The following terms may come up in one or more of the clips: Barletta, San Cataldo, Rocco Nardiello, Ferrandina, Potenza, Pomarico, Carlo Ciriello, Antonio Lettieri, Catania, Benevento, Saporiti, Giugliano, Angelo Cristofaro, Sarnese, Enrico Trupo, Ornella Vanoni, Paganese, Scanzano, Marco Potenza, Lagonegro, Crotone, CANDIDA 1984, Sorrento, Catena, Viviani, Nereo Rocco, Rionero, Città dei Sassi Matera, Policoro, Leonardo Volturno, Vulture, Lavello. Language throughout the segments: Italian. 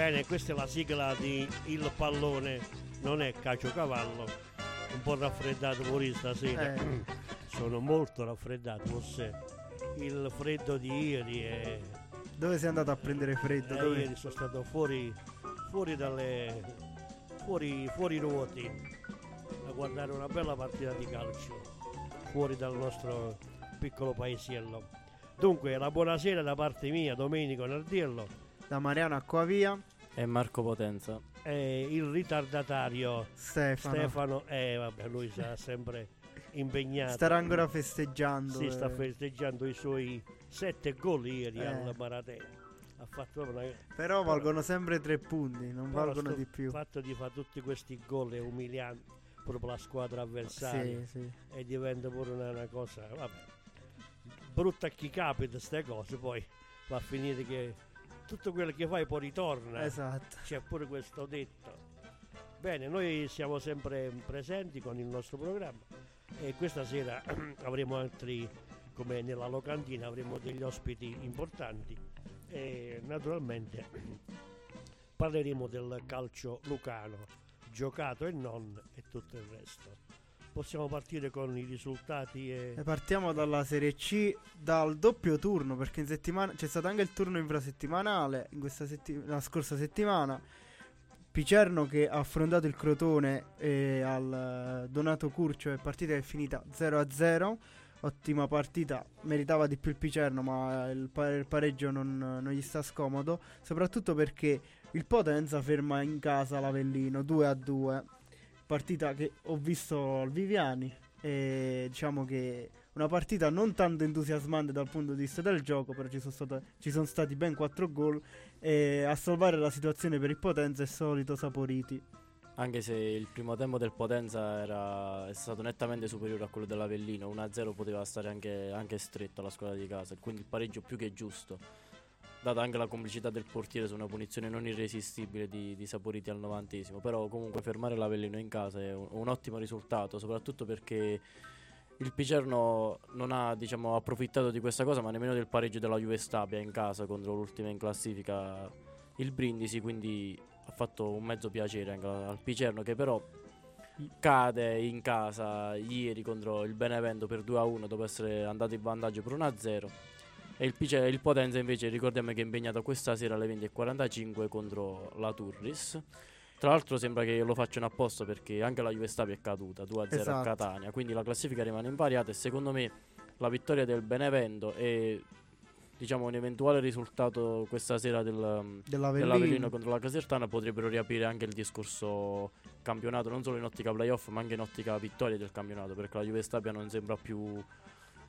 Bene, questa è la sigla di Il Pallone, non è Caciocavallo. Un po' raffreddato pure stasera. Sono molto raffreddato, forse il freddo di ieri è... Dove sei andato a prendere freddo? Dove? Ieri sono stato fuori ruoti a guardare una bella partita di calcio fuori dal nostro piccolo paesiello. Dunque, la buonasera da parte mia, Domenico Nardiello, da Mariano Acquavia e Marco Potenza, e il ritardatario Stefano vabbè, lui sarà sempre impegnato, starà ancora festeggiando. Si sta festeggiando i suoi 7 gol ieri al Maratè. Ha fatto una... Però valgono sempre 3 punti, non valgono di più. Il fatto di fare tutti questi gol è umiliante proprio la squadra avversaria, sì. E diventa pure una cosa, vabbè, brutta a chi capita queste cose, poi va a finire che tutto quello che fai poi ritorna. Esatto. C'è pure questo detto. Bene, noi siamo sempre presenti con il nostro programma e questa sera avremo altri, come nella locantina, avremo degli ospiti importanti e naturalmente parleremo del calcio lucano, giocato e non, e tutto il resto. Possiamo partire con i risultati e partiamo dalla Serie C, dal doppio turno, perché in settimana c'è stato anche il turno infrasettimanale. In questa la scorsa settimana Picerno che ha affrontato il Crotone al Donato Curcio, è partita che è finita 0-0. Ottima partita, meritava di più il Picerno, ma il pareggio non gli sta scomodo, soprattutto perché il Potenza ferma in casa l'Avellino 2-2, partita che ho visto al Viviani, e diciamo che una partita non tanto entusiasmante dal punto di vista del gioco, però ci sono stati ben 4 gol e a salvare la situazione per il Potenza è solito Saporiti. Anche se il primo tempo del Potenza è stato nettamente superiore a quello dell'Avellino, 1-0 poteva stare anche stretto alla squadra di casa, quindi il pareggio più che giusto, data anche la complicità del portiere su una punizione non irresistibile di Saporiti al 90°. Però comunque fermare l'Avellino in casa è un ottimo risultato, soprattutto perché il Picerno non ha, diciamo, approfittato di questa cosa, ma nemmeno del pareggio della Juve Stabia in casa contro l'ultima in classifica, il Brindisi, quindi ha fatto un mezzo piacere anche al Picerno, che però cade in casa ieri contro il Benevento per 2-1 dopo essere andato in vantaggio per 1-0. E il Potenza invece ricordiamo che è impegnato questa sera alle 20:45 contro la Turris. Tra l'altro sembra che lo facciano apposta, perché anche la Juve Stabia è caduta 2-0 a Catania, quindi la classifica rimane invariata e secondo me la vittoria del Benevento è, diciamo, un eventuale risultato questa sera dell'Avellino contro la Casertana potrebbero riaprire anche il discorso campionato, non solo in ottica playoff ma anche in ottica vittoria del campionato, perché la Juve Stabia non sembra più,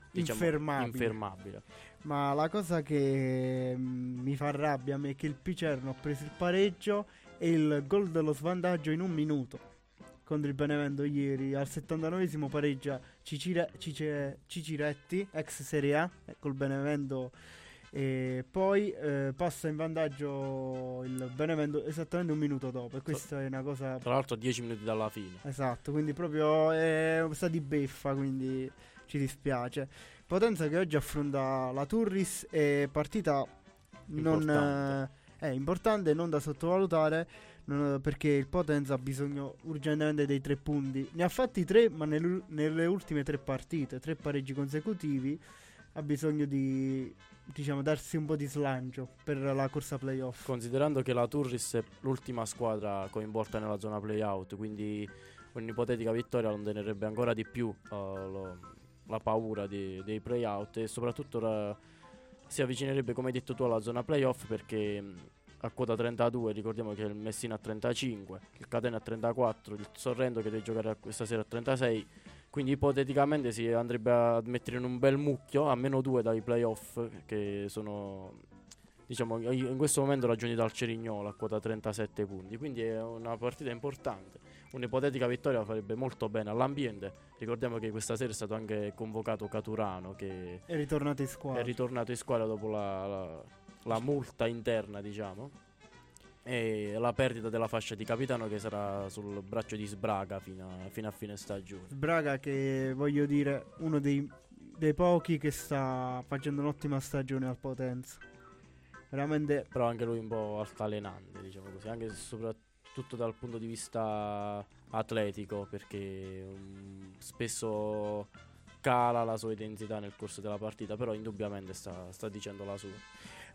diciamo, infermabile. Ma la cosa che mi fa rabbia è che il Picerno ha preso il pareggio e il gol dello svantaggio in 1 minuto contro il Benevento ieri. Al 79° pareggia Ciciretti, ex Serie A, col Benevento, e poi passa in vantaggio il Benevento esattamente 1 minuto dopo, e questa è una cosa, tra l'altro 10 minuti dalla fine, esatto, quindi proprio è stata di beffa, quindi ci dispiace. Potenza che oggi affronta la Turris, è partita importante, non da sottovalutare, perché il Potenza ha bisogno urgentemente dei 3 punti. Ne ha fatti 3, ma nelle ultime 3 partite, 3 pareggi consecutivi, ha bisogno di, diciamo, darsi un po' di slancio per la corsa playoff. Considerando che la Turris è l'ultima squadra coinvolta nella zona playout, quindi un'ipotetica vittoria allontanerebbe ancora di più la paura dei playout, e soprattutto si avvicinerebbe, come hai detto tu, alla zona playoff, perché a quota 32 ricordiamo che il Messina a 35, il Catena a 34, il Sorrento che deve giocare questa sera a 36, quindi ipoteticamente si andrebbe a mettere in un bel mucchio a -2 dai playoff, che sono, diciamo, in questo momento raggiunti dal Cerignola a quota 37 punti, quindi è una partita importante. Un'ipotetica vittoria farebbe molto bene all'ambiente. Ricordiamo che questa sera è stato anche convocato Caturano, che è ritornato in squadra dopo la multa interna, diciamo, e la perdita della fascia di capitano, che sarà sul braccio di Sbraga fino a fine stagione. Sbraga che, voglio dire, uno dei pochi che sta facendo un'ottima stagione al Potenza. veramente, però anche lui un po' altalenante, diciamo così, anche se soprattutto dal punto di vista atletico, perché spesso cala la sua intensità nel corso della partita, però indubbiamente sta dicendo la sua.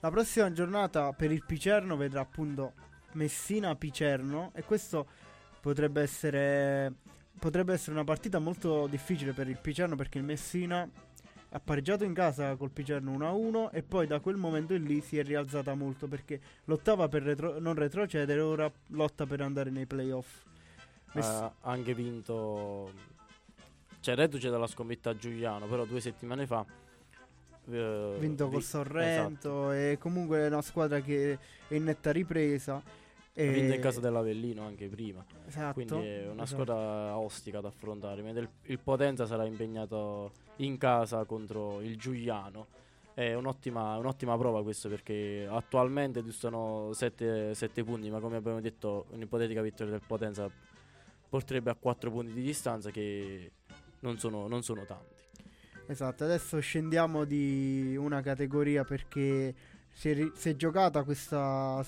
La prossima giornata per il Picerno vedrà appunto Messina-Picerno, e questo potrebbe essere una partita molto difficile per il Picerno, perché il Messina ha pareggiato in casa col Picerno 1-1 e poi da quel momento in lì si è rialzata molto, perché lottava per non retrocedere, ora lotta per andare nei playoff. Ha anche vinto, cioè reduce dalla sconfitta a Giugliano, però 2 settimane fa vinto col Sorrento, esatto. E comunque è una squadra che è in netta ripresa. Ha vinto in casa dell'Avellino anche prima, esatto, quindi è una squadra ostica da affrontare, mentre il Potenza sarà impegnato in casa contro il Giugliano. È un'ottima prova questo, perché attualmente sono 7 punti, ma come abbiamo detto un'ipotetica vittoria del Potenza porterebbe a 4 punti di distanza, che non sono tanti. Esatto, adesso scendiamo di una categoria, perché si è giocata questo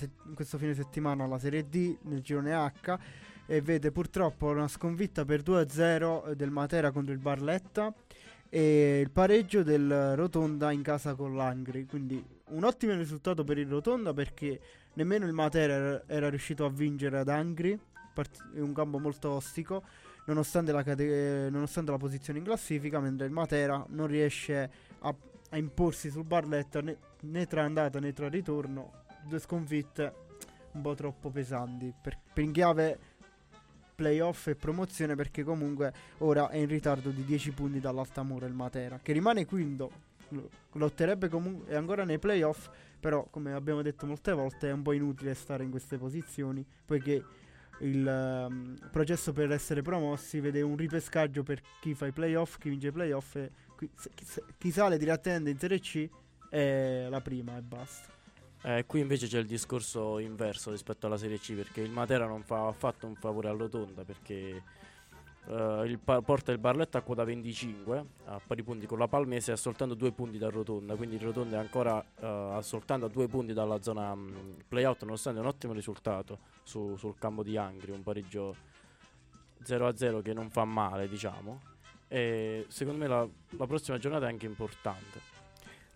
fine settimana alla Serie D nel girone H, e vede purtroppo una sconfitta per 2-0 del Matera contro il Barletta e il pareggio del Rotonda in casa con l'Angri. Quindi un ottimo risultato per il Rotonda, perché nemmeno il Matera era riuscito a vincere ad Angri, un campo molto ostico, nonostante la posizione in classifica, mentre il Matera non riesce a imporsi sul Barletta né tra andata né tra ritorno. 2 sconfitte un po' troppo pesanti per in chiave playoff e promozione, perché comunque ora è in ritardo di 10 punti dall'Altamura il Matera, che rimane quinto, lotterebbe comunque ancora nei playoff, però come abbiamo detto molte volte è un po' inutile stare in queste posizioni, poiché il processo per essere promossi vede un ripescaggio per chi fa i playoff, chi vince i playoff, e chi sale direttamente in Serie C è la prima e basta. Qui invece c'è il discorso inverso rispetto alla Serie C, perché il Matera non fa affatto un favore all'Rotonda, perché porta il Barletta a quota 25 a pari punti con la Palmese, a soltanto 2 punti da Rotonda, quindi il Rotonda è ancora a soltanto 2 punti dalla zona playout, nonostante un ottimo risultato sul campo di Angri, un pareggio 0-0 che non fa male, diciamo. E secondo me la prossima giornata è anche importante,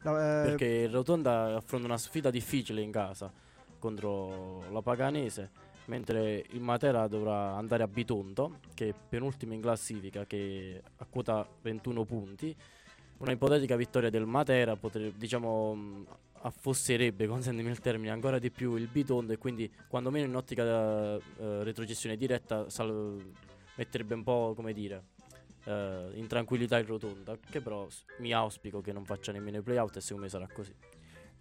perché il Rotonda affronta una sfida difficile in casa contro la Paganese, mentre il Matera dovrà andare a Bitonto, che è penultimo in classifica, che ha quota 21 punti. Una ipotetica vittoria del Matera affosserebbe, consentimi il termine, ancora di più il Bitonto, e quindi quantomeno in ottica retrocessione diretta metterebbe un po', come dire, in tranquillità il Rotonda, che però mi auspico che non faccia nemmeno i playout, e secondo me sarà così.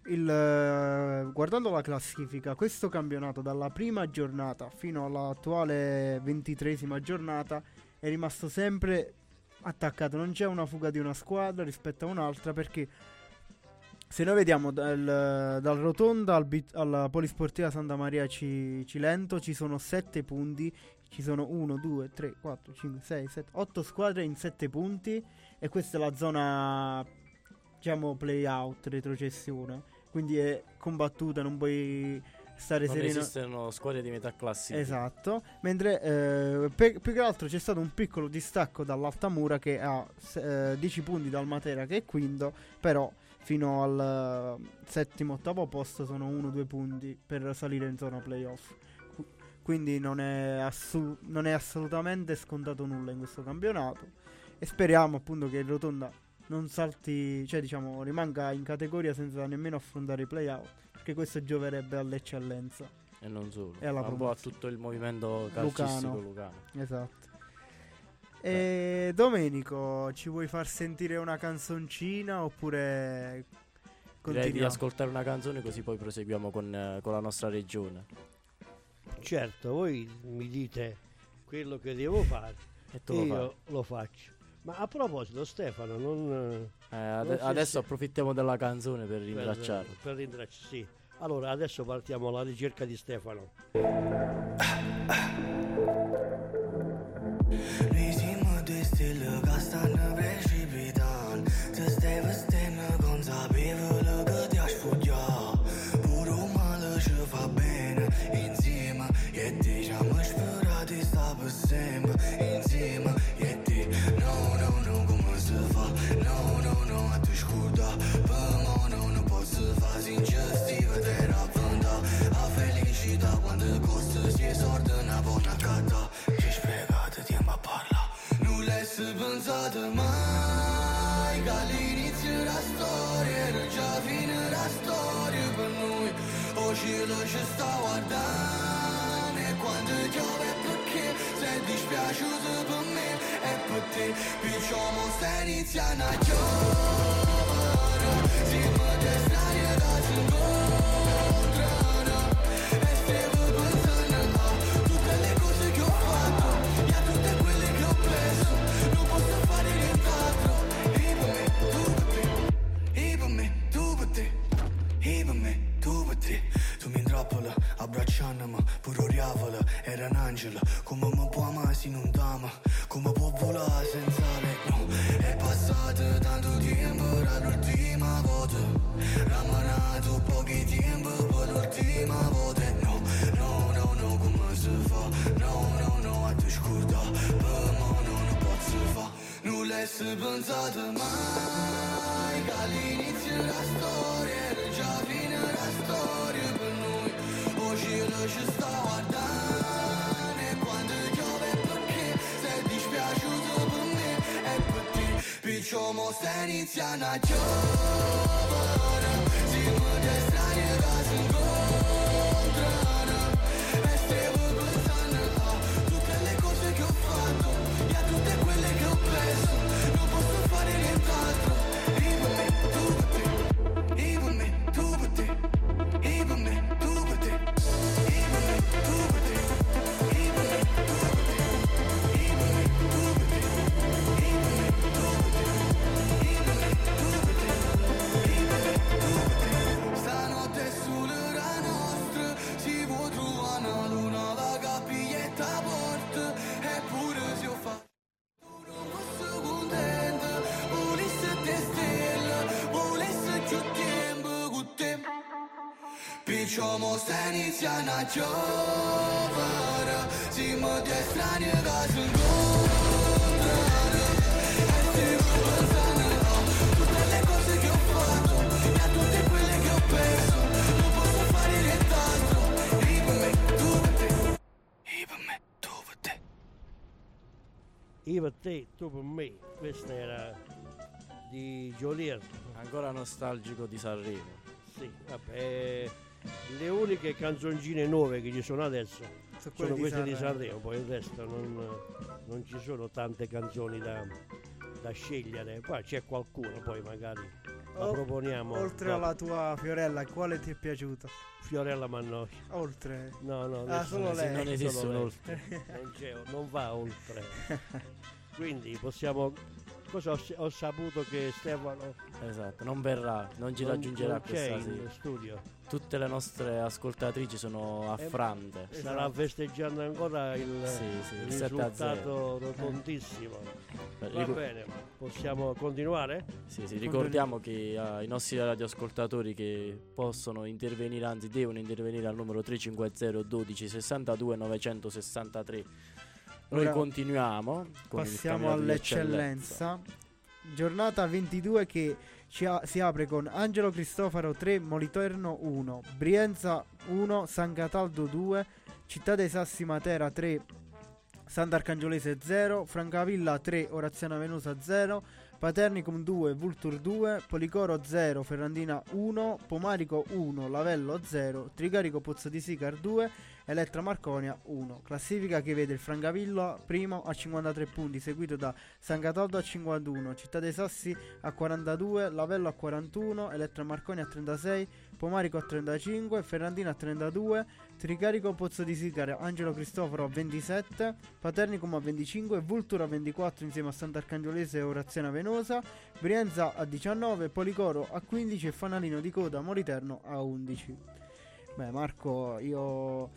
Guardando la classifica, questo campionato dalla prima giornata fino all'attuale 23ª giornata è rimasto sempre attaccato, non c'è una fuga di una squadra rispetto a un'altra, perché se noi vediamo dal Rotonda alla Polisportiva Santa Maria Cilento ci sono 7 punti. Ci sono 1, 2, 3, 4, 5, 6, 7, 8 squadre in 7 punti, e questa è la zona, diciamo, play-out, retrocessione. Quindi è combattuta, non puoi stare sereno. Non esistono squadre di metà classifica. Esatto, mentre più che altro c'è stato un piccolo distacco dall'Altamura, che ha 10 punti dal Matera, che è quinto, però fino al settimo, ottavo posto sono 1-2 punti per salire in zona play-off. Quindi non è assolutamente scontato nulla in questo campionato, e speriamo appunto che il Rotonda non salti, cioè diciamo rimanga in categoria senza nemmeno affrontare i playout, perché questo gioverebbe all'eccellenza e non solo, e alla promozione, a tutto il movimento calcistico lucano. Esatto. E Domenico, ci vuoi far sentire una canzoncina oppure continuiamo? Direi di ascoltare una canzone, così poi proseguiamo con la nostra regione. Certo, voi mi dite quello che devo fare e io lo faccio. Ma a proposito, Stefano, adesso approfittiamo della canzone per rintracciarlo. Per rintracciarlo, sì. Allora, adesso partiamo alla ricerca di Stefano. cielo ci sto guardando e quando piove perché sei dispiaciuto per me e per te picciamo stai iniziando a giovare si mette strani ad incontrano e stavo pensando a tutte le cose che ho fatto e a tutte quelle che ho perso non posso fare nient'altro e per me tu per te e per me tu per te e per me tu per te, tu mi intrappola, abbracciandomi, pure riavola, era un angelo, come mi può amare se non t'ama, come può volare senza me, no, è passato tanto tempo, era l'ultima volta, ramanato pochi tempo, per l'ultima volta, no, no, no, no, come si fa, no, no, no, a te scordare, per me non posso fare, non l'hai pensato mai, che all'inizio della storia era già finita, storia per noi, o cielo ci sta guardando e quando piove perché sei dispiaciuto per me e per te piccio mo sta iniziando a giovare si muove strani da si incontrano e stavo pensando a tutte le cose che ho fatto e a tutte quelle che ho perso non posso fare nient'altro e per me tu per te e per me tu per te. Come sta iniziando a giovare, si muove strani da si incontrano e stiamo pensando a tutte le cose che ho fatto e a tutte quelle che ho perso, non posso fare nient'altro e per me tu per te, e per me tu per te, e per te tu per me. Questa era di Giugliano, ancora nostalgico di Sanremo. Sì, vabbè, le uniche canzoncine nuove che ci sono adesso sono queste di Sanremo, poi il resto non ci sono tante canzoni da scegliere, poi c'è qualcuno, poi magari la proponiamo. Oltre alla tua Fiorella, quale ti è piaciuta? Fiorella Mannoia. Oltre? No, solo lei. Non esiste un oltre. Non va oltre. Quindi possiamo... Cosa ho saputo che Stefano... Esatto, non verrà, non ci raggiungerà questa sera. Studio. Tutte le nostre ascoltatrici sono affrante. Starà festeggiando ancora il risultato rotondissimo. Va bene, possiamo continuare? Sì, ricordiamo che ai nostri radioascoltatori che possono intervenire, anzi devono intervenire al numero 350 12 62 963. Noi continuiamo, passiamo all'eccellenza. Giornata 22 che si apre con Angelo Cristofaro 3, Moliterno 1, Brienza 1, San Cataldo 2, Città dei Sassi Matera 3, Sant'Arcangiolese 0, Francavilla 3, Oraziano Venosa 0, Paternicum 2, Vulture 2, Policoro 0, Ferrandina 1, Pomarico 1, Lavello 0, Trigarico Pozzo di Sicar 2, Elettra Marconia 1. Classifica che vede il Francavilla primo a 53 punti, seguito da San Cataldo a 51, Città dei Sassi a 42, Lavello a 41, Elettra Marconia a 36, Pomarico a 35, Ferrandina a 32, Trigarico Pozzo di Sicara, Angelo Cristoforo a 27, Paternicum a 25, Vultura a 24 insieme a Sant'Arcangiolese e Oraziana Venosa, Brienza a 19, Policoro a 15 e Fanalino di Coda Moliterno a 11. Beh Marco, io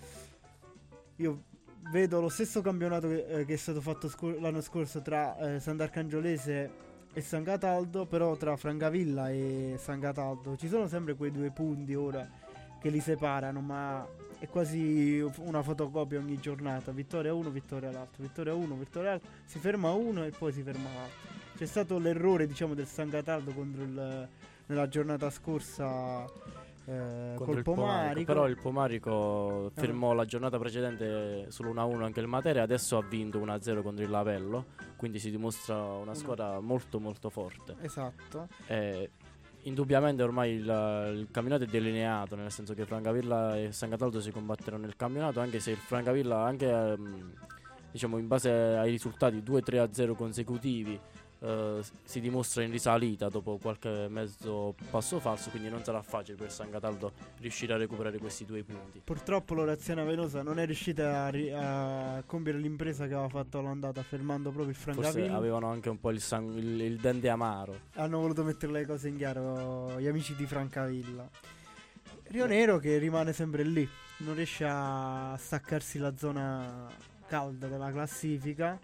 vedo lo stesso campionato che è stato fatto l'anno scorso tra Sant'Arcangiolese e San Cataldo, però tra Francavilla e San Cataldo ci sono sempre quei 2 punti ora che li separano, ma è quasi una fotocopia ogni giornata, vittoria uno, vittoria l'altro, vittoria uno, vittoria l'altro, si ferma uno e poi si ferma l'altro. C'è stato l'errore, diciamo, del San Cataldo nella giornata scorsa col Pomarico, però il Pomarico fermò la giornata precedente solo 1-1 anche il Matera, adesso ha vinto 1-0 contro il Lavello, quindi si dimostra una squadra molto molto forte. Esatto. Indubbiamente ormai il campionato è delineato, nel senso che Francavilla e San Cataldo si combatteranno nel campionato, anche se il Francavilla, anche diciamo in base ai risultati 2-3-0 consecutivi, si dimostra in risalita dopo qualche mezzo passo falso, quindi non sarà facile per San Cataldo riuscire a recuperare questi 2 punti. Purtroppo l'Oraziana Venosa non è riuscita a compiere l'impresa che aveva fatto l'andata, fermando proprio il Francavilla. Forse avevano anche un po' il dente amaro, hanno voluto mettere le cose in chiaro gli amici di Francavilla. Rionero che rimane sempre lì, non riesce a staccarsi la zona calda della classifica,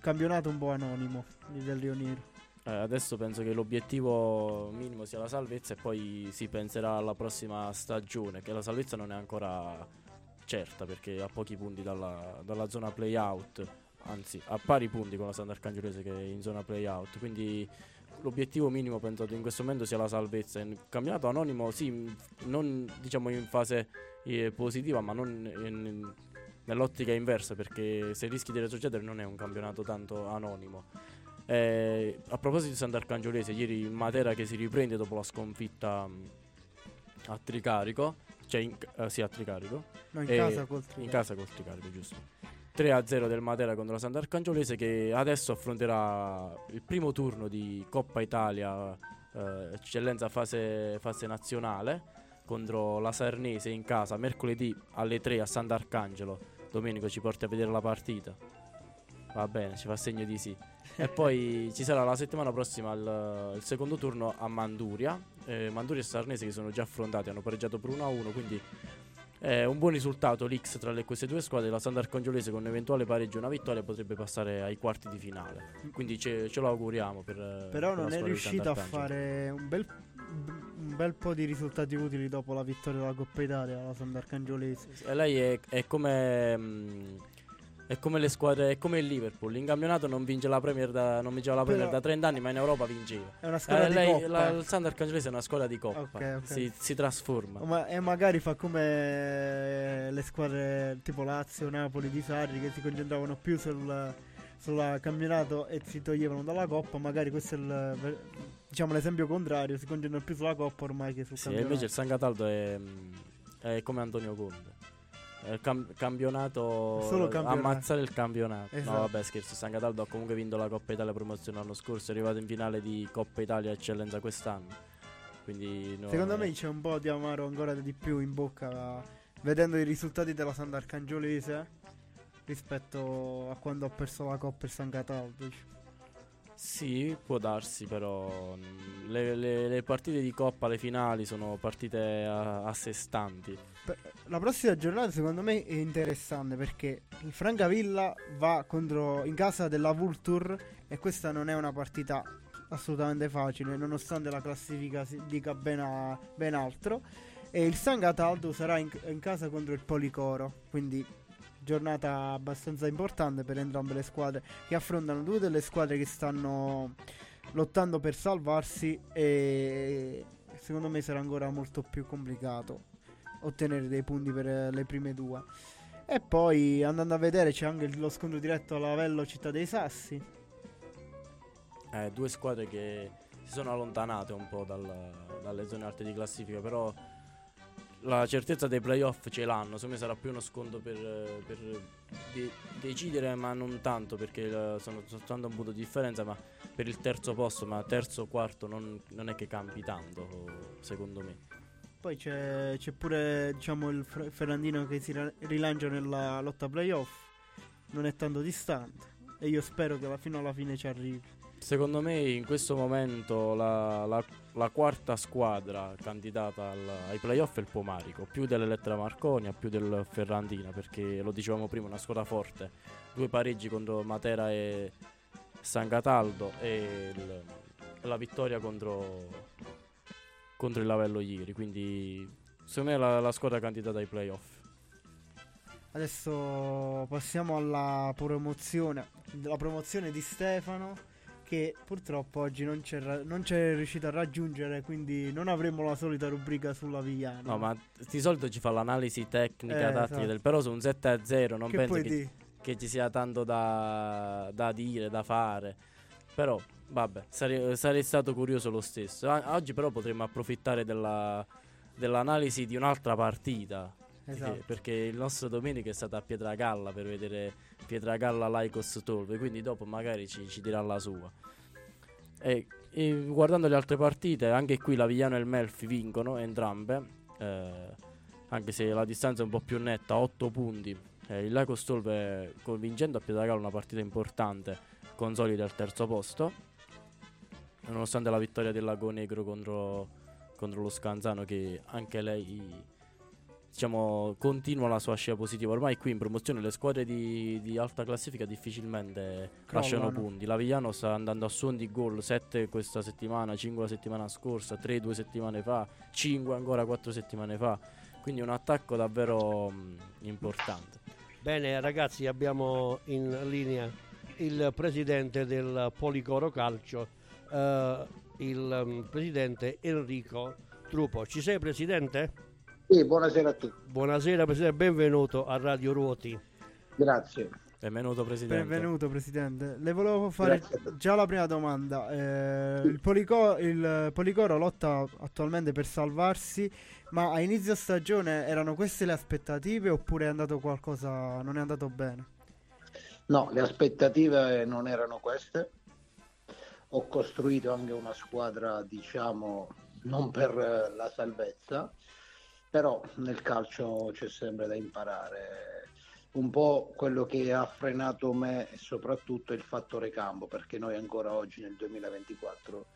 campionato un po' anonimo del Rionero. Adesso penso che l'obiettivo minimo sia la salvezza e poi si penserà alla prossima stagione, che la salvezza non è ancora certa perché a pochi punti dalla zona play-out, anzi a pari punti con la Sant'Arcangiolese che è in zona play-out, quindi l'obiettivo minimo penso che in questo momento sia la salvezza. Il campionato anonimo sì, non diciamo in fase positiva, ma non nell'ottica inversa, perché se rischi di retrocedere non è un campionato tanto anonimo. A proposito di Sant'Arcangiolese, ieri il Matera che si riprende dopo la sconfitta a Tricarico, in casa col Tricarico, giusto, 3-0 del Matera contro la Sant'Arcangiolese, che adesso affronterà il primo turno di Coppa Italia eccellenza fase nazionale contro la Sarnese in casa mercoledì alle 3 a Sant'Arcangelo. Domenico ci porti a vedere la partita, va bene, ci fa segno di sì. E poi ci sarà la settimana prossima il secondo turno a Manduria, Manduria e Sarnese che sono già affrontati, hanno pareggiato per 1-1, quindi è un buon risultato l'X tra queste due squadre. La Sant'Arcangiolese con un eventuale pareggio e una vittoria potrebbe passare ai quarti di finale, quindi ce lo auguriamo però non è riuscita a fare un bel po' di risultati utili dopo la vittoria della Coppa Italia alla Sant'Arcangiolese. E lei è come le squadre, è come il Liverpool, in campionato non vince la Premier da 30 anni, ma in Europa vinceva. È una squadra di coppa. Il Sant'Arcangiolese è una squadra di coppa, okay. Si trasforma e magari fa come le squadre tipo Lazio, Napoli di Sarri, che si concentravano più sul campionato e si toglievano dalla coppa. Magari questo è diciamo l'esempio contrario, si concentrano più sulla coppa ormai che sul campionato. Invece il San Cataldo è come Antonio Conte, campionato, solo campionato, ammazzare il campionato, esatto. No vabbè, scherzo, San Cataldo ha comunque vinto la Coppa Italia promozione l'anno scorso, è arrivato in finale di Coppa Italia eccellenza quest'anno, quindi no, secondo me c'è un po' di amaro ancora di più in bocca vedendo i risultati della Sant'Arcangiolese rispetto a quando ha perso la Coppa il San Cataldo. Sì, può darsi, però le partite di Coppa, le finali sono partite a sé stanti. La prossima giornata secondo me è interessante perché il Francavilla va in casa della Vulture e questa non è una partita assolutamente facile, nonostante la classifica si dica ben altro, e il San Cataldo sarà in casa contro il Policoro, quindi giornata abbastanza importante per entrambe le squadre, che affrontano due delle squadre che stanno lottando per salvarsi, e secondo me sarà ancora molto più complicato ottenere dei punti per le prime due. E poi andando a vedere c'è anche lo scontro diretto a Lavello Città dei Sassi, due squadre che si sono allontanate un po' dalle zone alte di classifica, però la certezza dei playoff ce l'hanno. Insomma, sarà più uno scontro per decidere, ma non tanto, perché sono soltanto un punto di differenza, ma per il terzo posto, ma terzo quarto non è che campi tanto, secondo me. Poi c'è pure diciamo il Ferrandino che si rilancia nella lotta playoff, non è tanto distante, e io spero che fino alla fine ci arrivi. Secondo me in questo momento la quarta squadra candidata ai playoff è il Pomarico, più dell'Elettra Marconia, più del Ferrandina, perché lo dicevamo prima, una squadra forte, due pareggi contro Matera e San Cataldo e la vittoria contro il Lavello ieri, quindi secondo me è la squadra candidata ai playoff. Adesso passiamo alla promozione, la promozione di Stefano, che purtroppo oggi non c'è riuscito a raggiungere, quindi non avremo la solita rubrica sulla Viviani. No, ma di solito ci fa l'analisi tecnica, tattica, esatto. Però su un 7-0 non penso che ci sia tanto da dire, da fare. Però Vabbè, sarei stato curioso lo stesso. Oggi però potremmo approfittare dell'analisi di un'altra partita. Esatto. Perché il nostro Domenico è stato a Pietragalla per vedere Pietragalla Laico Stolpe, quindi dopo magari ci dirà la sua. E guardando le altre partite, anche qui l'Avigliano e il Melfi vincono entrambe, anche se la distanza è un po' più netta, 8 punti. Il Laico Stolpe, vincendo a Pietragalla una partita importante, consolida il terzo posto, nonostante la vittoria del Lagonegro contro lo Scanzano, che anche lei, diciamo, continua la sua scia positiva. Ormai qui in promozione le squadre di alta classifica difficilmente lasciano punti. L'Avigliano sta andando a suon di gol, 7 questa settimana, 5 la settimana scorsa, 3 2 settimane fa, 5 ancora 4 settimane fa, quindi un attacco davvero importante. Bene ragazzi, abbiamo in linea il presidente del Policoro Calcio, il presidente Enrico Trupo. Ci sei, presidente? Sì, buonasera a tutti. Buonasera Presidente, benvenuto a Radio Ruoti. Grazie. Benvenuto Presidente. Benvenuto Presidente. Le volevo fare già la prima domanda. Il Policoro lotta attualmente per salvarsi, ma a inizio stagione erano queste le aspettative oppure non è andato bene? No, le aspettative non erano queste. Ho costruito anche una squadra, diciamo, non per la salvezza. Però nel calcio c'è sempre da imparare, un po' quello che ha frenato me è soprattutto il fattore campo, perché noi ancora oggi nel 2024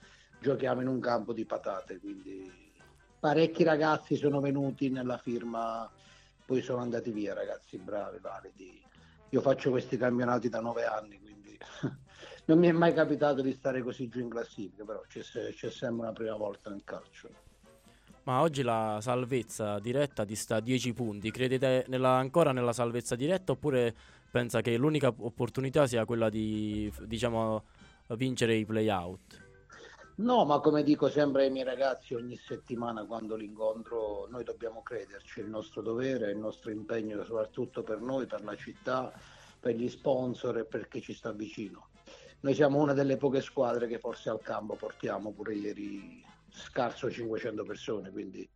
giochiamo in un campo di patate, quindi parecchi ragazzi sono venuti nella firma, poi sono andati via, ragazzi bravi, validi. Io faccio questi campionati da 9 anni, quindi non mi è mai capitato di stare così giù in classifica, però c'è sempre una prima volta nel calcio. Ma oggi la salvezza diretta dista a 10 punti, credete ancora nella salvezza diretta oppure pensa che l'unica opportunità sia quella di, diciamo, vincere i play-out? No, ma come dico sempre ai miei ragazzi ogni settimana quando li incontro, noi dobbiamo crederci, è il nostro dovere, il nostro impegno soprattutto per noi, per la città, per gli sponsor e per chi ci sta vicino. Noi siamo una delle poche squadre che forse al campo portiamo pure ieri scarso 500 persone, quindi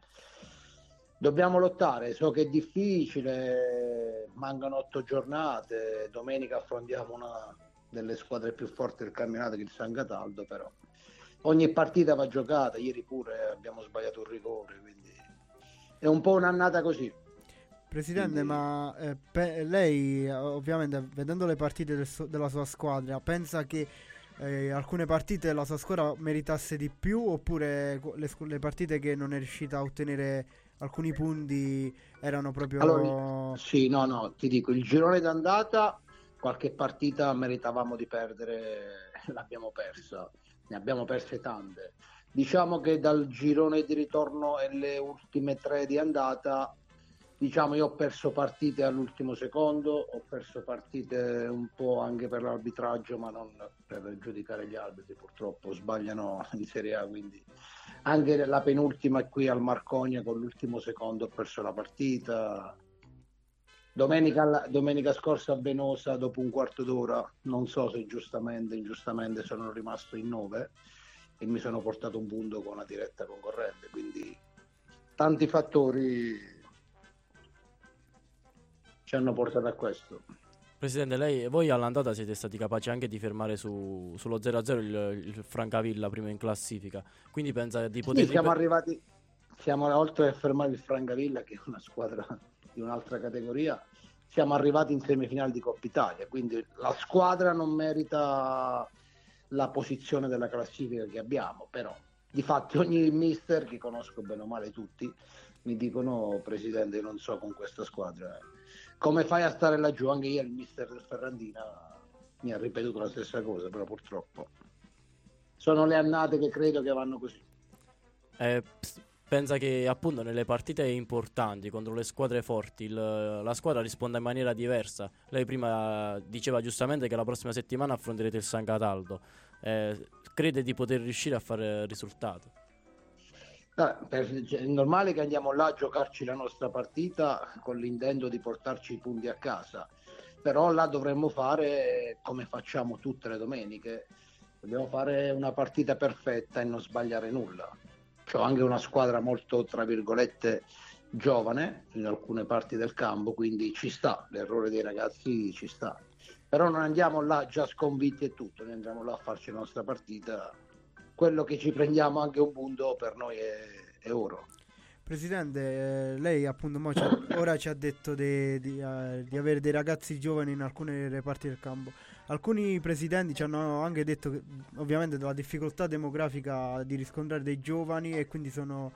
dobbiamo lottare. So che è difficile, mancano 8 giornate, domenica affrontiamo una delle squadre più forti del campionato che è il San Cataldo, però ogni partita va giocata, ieri pure abbiamo sbagliato un rigore, quindi è un po' un'annata così. Presidente, quindi... ma lei ovviamente vedendo le partite della sua squadra pensa che alcune partite la sua squadra meritasse di più oppure le partite che non è riuscita a ottenere alcuni punti erano proprio... Allora, sì, no, ti dico, il girone d'andata qualche partita meritavamo di perdere, l'abbiamo persa, ne abbiamo perse tante. Diciamo che dal girone di ritorno e le ultime 3 di andata, diciamo, io ho perso partite all'ultimo secondo, ho perso partite un po' anche per l'arbitraggio, ma non per giudicare gli arbitri, purtroppo sbagliano in Serie A, quindi anche la penultima qui al Marcogna con l'ultimo secondo ho perso la partita. Domenica scorsa a Venosa dopo un quarto d'ora, non so se giustamente o ingiustamente, sono rimasto in 9 e mi sono portato un punto con una diretta concorrente, quindi tanti fattori ci hanno portato a questo. Presidente, voi all'andata siete stati capaci anche di fermare sullo 0-0 il Francavilla, primo in classifica, quindi pensa di poter... Sì, siamo oltre a fermare il Francavilla, che è una squadra di un'altra categoria, siamo arrivati in semifinale di Coppa Italia, quindi la squadra non merita la posizione della classifica che abbiamo, però di fatto ogni mister, che conosco bene o male tutti, mi dicono: Presidente, non so con questa squadra come fai a stare laggiù. Anche io il mister del Ferrandina mi ha ripetuto la stessa cosa, però purtroppo sono le annate che credo che vanno così. Pensa che appunto nelle partite importanti contro le squadre forti la squadra risponda in maniera diversa. Lei prima diceva giustamente che la prossima settimana affronterete il San Cataldo, crede di poter riuscire a fare risultato? È normale che andiamo là a giocarci la nostra partita con l'intento di portarci i punti a casa, però là dovremmo fare come facciamo tutte le domeniche, Dobbiamo fare una partita perfetta e non sbagliare nulla. C'ho anche una squadra molto, tra virgolette, giovane in alcune parti del campo, quindi ci sta, l'errore dei ragazzi ci sta. Però non andiamo là già sconfitti e tutto, noi andiamo là a farci la nostra partita. Quello che ci prendiamo anche un punto per noi è oro. Presidente, lei appunto ora ci ha detto di avere dei ragazzi giovani in alcune parti del campo. Alcuni presidenti ci hanno anche detto che ovviamente della difficoltà demografica di riscontrare dei giovani e quindi sono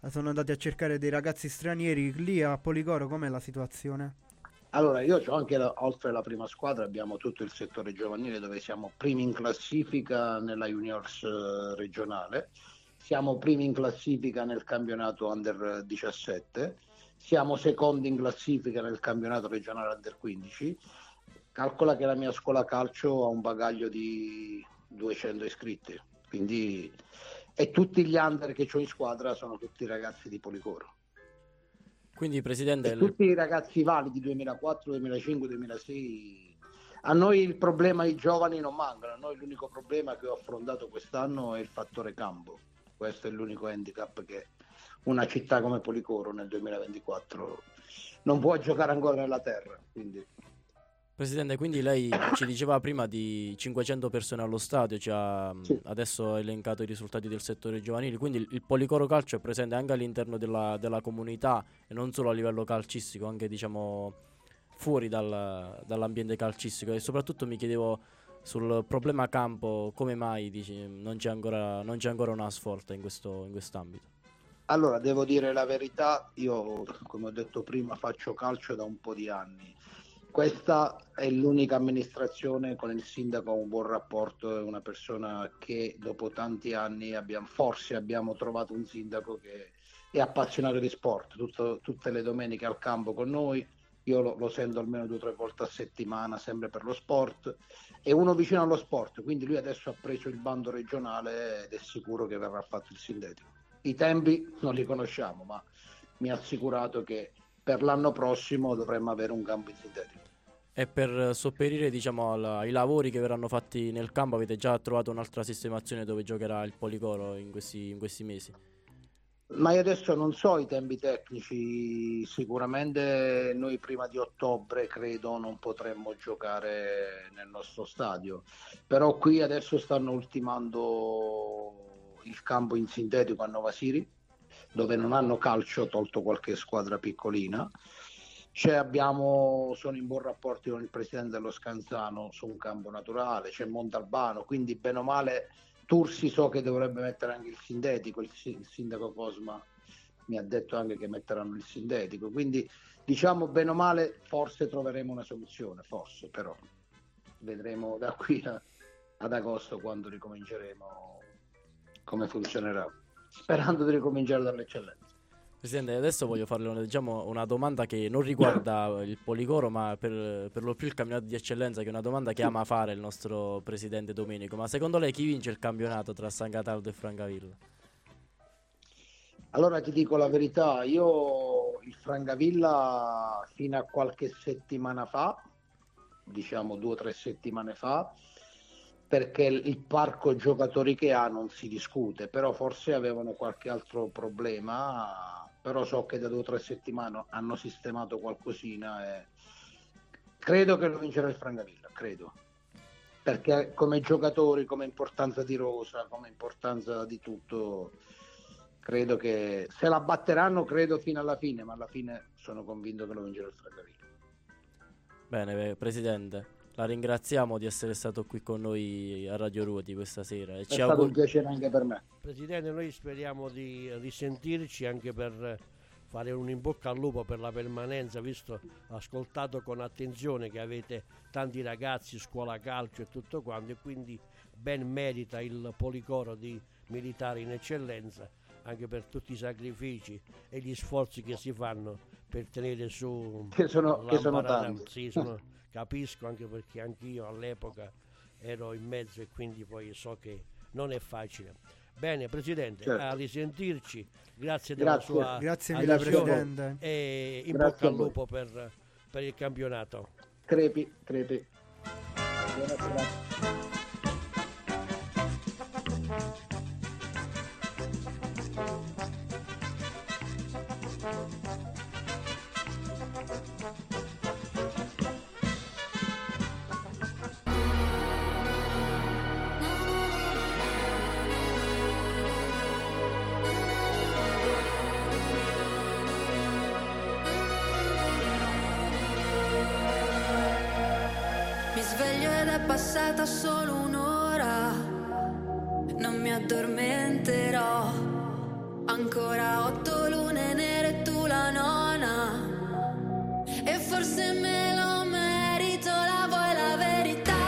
andati a cercare dei ragazzi stranieri. Lì a Policoro com'è la situazione? Allora, io c'ho anche oltre la prima squadra abbiamo tutto il settore giovanile dove siamo primi in classifica nella juniors regionale. Siamo primi in classifica nel campionato Under 17, siamo secondi in classifica nel campionato regionale Under 15. Calcola che la mia scuola calcio ha un bagaglio di 200 iscritti, quindi e tutti gli under che ho in squadra sono tutti ragazzi di Policoro. Quindi Presidente, tutti i ragazzi validi 2004, 2005, 2006. A noi il problema i giovani non mancano, a noi l'unico problema che ho affrontato quest'anno è il fattore campo. Questo è l'unico handicap che una città come Policoro nel 2024 non può giocare ancora nella terra. Quindi. Presidente, quindi lei ci diceva prima di 500 persone allo stadio, sì. Adesso ha elencato i risultati del settore giovanile, quindi il Policoro Calcio è presente anche all'interno della comunità e non solo a livello calcistico, anche diciamo fuori dall'ambiente calcistico. E soprattutto mi chiedevo sul problema campo, come mai dici, non c'è ancora una svolta in quest'ambito? Allora, devo dire la verità, io come ho detto prima faccio calcio da un po' di anni. Questa è l'unica amministrazione con il sindaco, un buon rapporto, è una persona che dopo tanti anni abbiamo trovato un sindaco che è appassionato di sport, tutte le domeniche al campo con noi. Io lo sento almeno 2 o 3 volte a settimana, sempre per lo sport, è uno vicino allo sport, quindi lui adesso ha preso il bando regionale ed è sicuro che verrà fatto il sintetico. I tempi non li conosciamo, ma mi ha assicurato che per l'anno prossimo dovremmo avere un campo in sintetico. E per sopperire diciamo ai lavori che verranno fatti nel campo avete già trovato un'altra sistemazione dove giocherà il Policoro in questi mesi? Ma io adesso non so i tempi tecnici, sicuramente noi prima di ottobre credo non potremmo giocare nel nostro stadio, però qui adesso stanno ultimando il campo in sintetico a Novasiri, dove non hanno calcio, tolto qualche squadra piccolina. Sono in buon rapporto con il presidente dello Scanzano su un campo naturale, c'è Montalbano, quindi bene o male Tursi so che dovrebbe mettere anche il sintetico, il sindaco Cosma mi ha detto anche che metteranno il sintetico, quindi diciamo bene o male forse troveremo una soluzione, forse però vedremo da qui ad agosto quando ricominceremo come funzionerà, sperando di ricominciare dall'eccellenza. Presidente, adesso voglio farle una domanda che non riguarda il Policoro, ma per lo più il campionato di eccellenza, che è una domanda che ama fare il nostro presidente Domenico. Ma secondo lei chi vince il campionato tra San Cataldo e Francavilla? Allora ti dico la verità, io il Francavilla fino a qualche settimana fa, diciamo 2 o 3 settimane fa, perché il parco giocatori che ha non si discute, però forse avevano qualche altro problema, però so che da 2 o 3 settimane hanno sistemato qualcosina e credo che lo vincerà il Francavilla, credo, perché come giocatori, come importanza di rosa, come importanza di tutto, credo che se la batteranno credo fino alla fine, ma alla fine sono convinto che lo vincerà il Francavilla. Bene, Presidente, la ringraziamo di essere stato qui con noi a Radio Ruoti questa sera. È stato un piacere anche per me. Presidente, noi speriamo di risentirci anche per fare un in bocca al lupo per la permanenza, visto ascoltato con attenzione che avete tanti ragazzi, scuola calcio e tutto quanto, e quindi ben merita il Policoro di militare in eccellenza, anche per tutti i sacrifici e gli sforzi che si fanno per tenere su che sono tanti. Sì, capisco, anche perché anch'io all'epoca ero in mezzo e quindi poi so che non è facile. Bene Presidente, certo. A risentirci, grazie della sua attenzione e in bocca al lupo per il campionato. Crepi. Buona serata. sveglio ed è passata solo un'ora. Non mi addormenterò. Ancora 8 lune nere e tu la nona. E forse me lo merito, la vuoi la verità?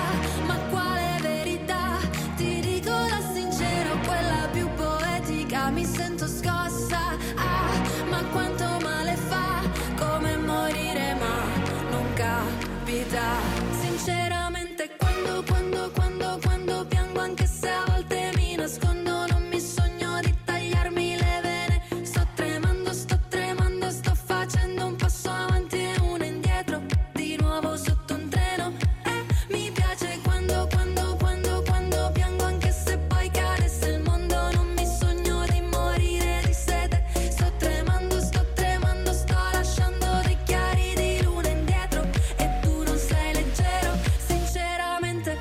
Ma quale verità? Ti dico la sincera, quella più poetica. Mi sento scossa, ah, ma quanto male fa, come morire ma non capita. Sinceramente quando piango, anche se a volte mi nascondo, non mi sogno di tagliarmi le vene. Sto tremando, sto facendo un passo avanti e uno indietro, di nuovo sotto un treno. Mi piace quando piango, anche se poi cadesse il mondo, non mi sogno di morire di sete. Sto tremando, sto lasciando dei chiari di luna indietro e tu non sei leggero, sinceramente.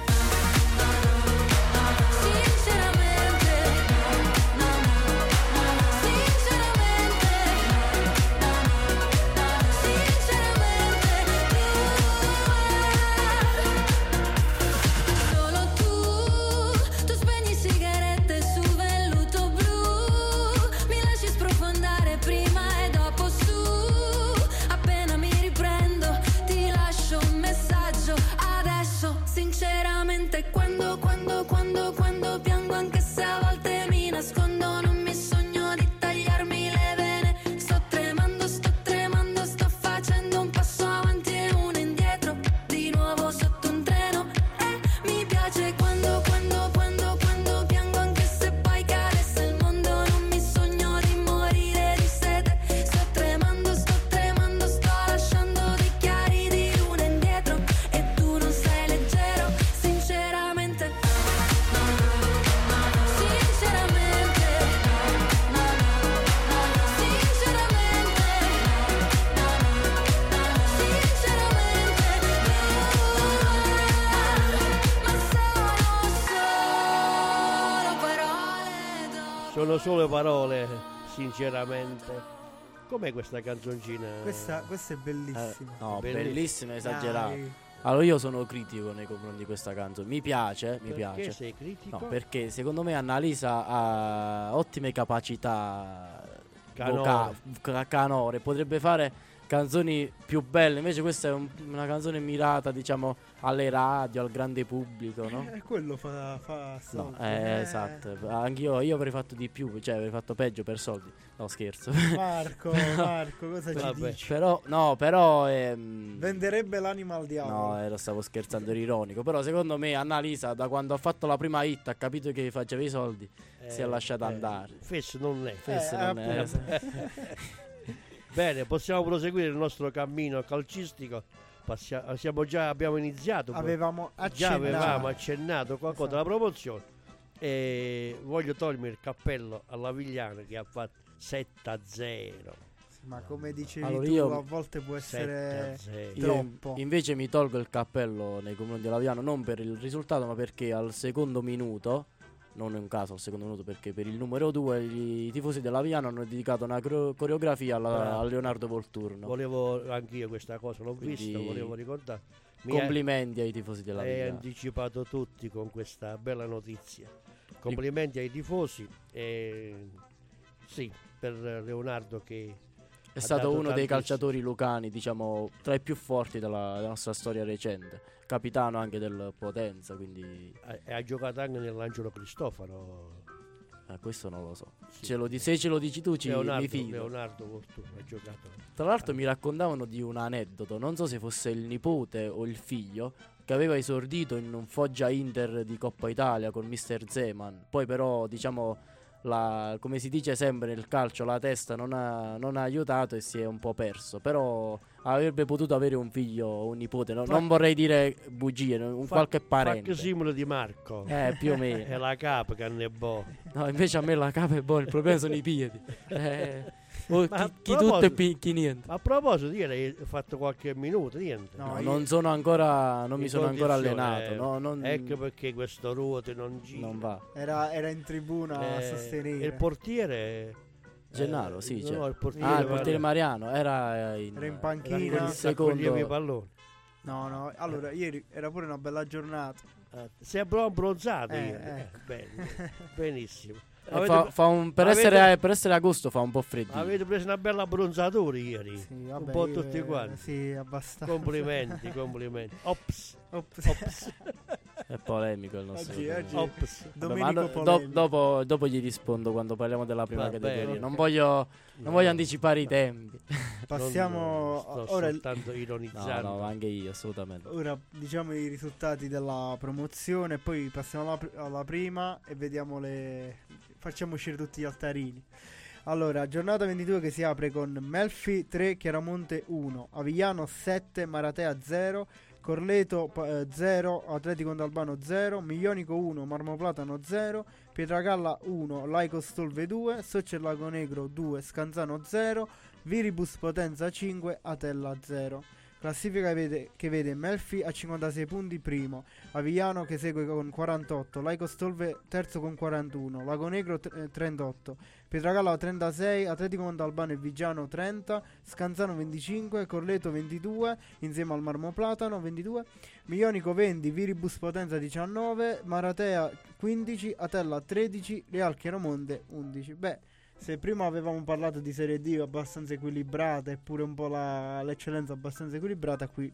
Solo tu spegni sigarette su velluto blu, mi lasci sprofondare prima e dopo su. Appena mi riprendo ti lascio un messaggio adesso. Sinceramente quando piango, anche se a volte mi nascondo, non mi sogno di tagliarmi le vene. Sto tremando, sto facendo un passo avanti e uno indietro, di nuovo sotto un treno. Mi piace quando piango, anche se poi cadesse il mondo, non mi sogno di morire di sete. Sto tremando, sto lasciando dei chiari di luna indietro e tu non sei leggero, sinceramente. Sono solo parole, sinceramente. Com'è questa canzoncina? Questa è bellissima. No, bellissima, esagerata. Dai. Allora, io sono critico nei confronti di questa canzone. Mi piace. Perché sei critico? No, perché secondo me Annalisa ha ottime capacità canore. Potrebbe fare canzoni più belle. Invece questa è una canzone mirata, diciamo, alle radio, al grande pubblico, no? Quello fa soldi. No, esatto. Anch'io avrei fatto di più, cioè avrei fatto peggio per soldi. No, scherzo. Marco, cosa ci dici? Venderebbe l'anima al diavolo. No, lo stavo scherzando, era ironico. Però secondo me Annalisa, da quando ha fatto la prima hit, ha capito che faceva i soldi, si è lasciata andare. Fess non è. Bene, possiamo proseguire il nostro cammino calcistico. Abbiamo iniziato. Avevamo accennato qualcosa, esatto, alla promozione. E voglio togliermi il cappello all'Avigliano che ha fatto 7-0. Ma come dicevi, allora, tu, a volte può essere troppo. Io invece mi tolgo il cappello nei confronti dell'Avigliano, non per il risultato, ma perché al secondo minuto, non è un caso al secondo minuto, perché per il numero 2 i tifosi dell'Aviano hanno dedicato una coreografia a Leonardo Volturno. Volevo anch'io questa cosa, l'ho visto, volevo ricordare. Complimenti ai tifosi dell'Aviano. Hai anticipato tutti con questa bella notizia. Complimenti ai tifosi, sì, per Leonardo che è stato uno dei calciatori lucani, diciamo, tra i più forti della nostra storia recente. Capitano anche del Potenza, quindi ha giocato anche nell'Angelo Cristofano. Questo non lo so. Sì. Se ce lo dici tu, mi fido. Leonardo Volturno ha giocato. Tra l'altro mi raccontavano di un aneddoto, non so se fosse il nipote o il figlio, che aveva esordito in un Foggia Inter di Coppa Italia con Mister Zeman. Poi però, diciamo, come si dice sempre nel calcio, la testa non ha aiutato e si è un po' perso. Però avrebbe potuto avere un figlio o un nipote, no? Non vorrei dire bugie, qualche parente. Qualche simbolo di Marco, più o meno. È la capa che ne è boh. No, invece a me la capa è boh, il problema sono i piedi. Chi tutto e chi niente. A proposito, io hai fatto qualche minuto, niente. No, non mi sono ancora allenato. Ecco perché questo ruote non gira. Non va. Era in tribuna a sostenere. Il portiere Gennaro, sì. No, il portiere Mariano era in panchina. Era il secondo. No, no, allora ieri era pure una bella giornata. Sembra abbronzato ieri. Bene, benissimo. Per essere agosto fa un po' freddo. Avete preso una bella abbronzatura ieri. Sì, vabbè, un po' tutti quanti. Sì, abbastanza. Complimenti. Ops. È polemico il nostro. Oggi. Dopo gli rispondo quando parliamo della prima categoria. Non voglio anticipare i tempi. Passiamo ora soltanto ironizzando. No, anche io assolutamente. Ora diciamo i risultati della promozione, poi passiamo alla prima e vediamo facciamo uscire tutti gli altarini. Allora, giornata 22 che si apre con Melfi 3, Chiaramonte 1, Avigliano 7, Maratea 0, Corleto 0, Atletico Montalbano 0, Miglionico 1, Marmoplatano 0, Pietragalla 1, Laico Stolpe 2, Soccer Lagonegro 2, Scanzano 0, Viribus Potenza 5, Atella 0. Classifica che vede Melfi a 56 punti primo, Avigliano che segue con 48, Laico Stolpe terzo con 41, Lagonegro 38, Pietragalla 36, Atletico Montalbano e Viggiano 30, Scanzano 25, Corleto 22 insieme al Marmoplatano 22, Miglionico 20, Viribus Potenza 19, Maratea 15, Atella 13, Real Chiaramonte 11. Beh, se prima avevamo parlato di Serie D abbastanza equilibrata, eppure un po' l'eccellenza abbastanza equilibrata, qui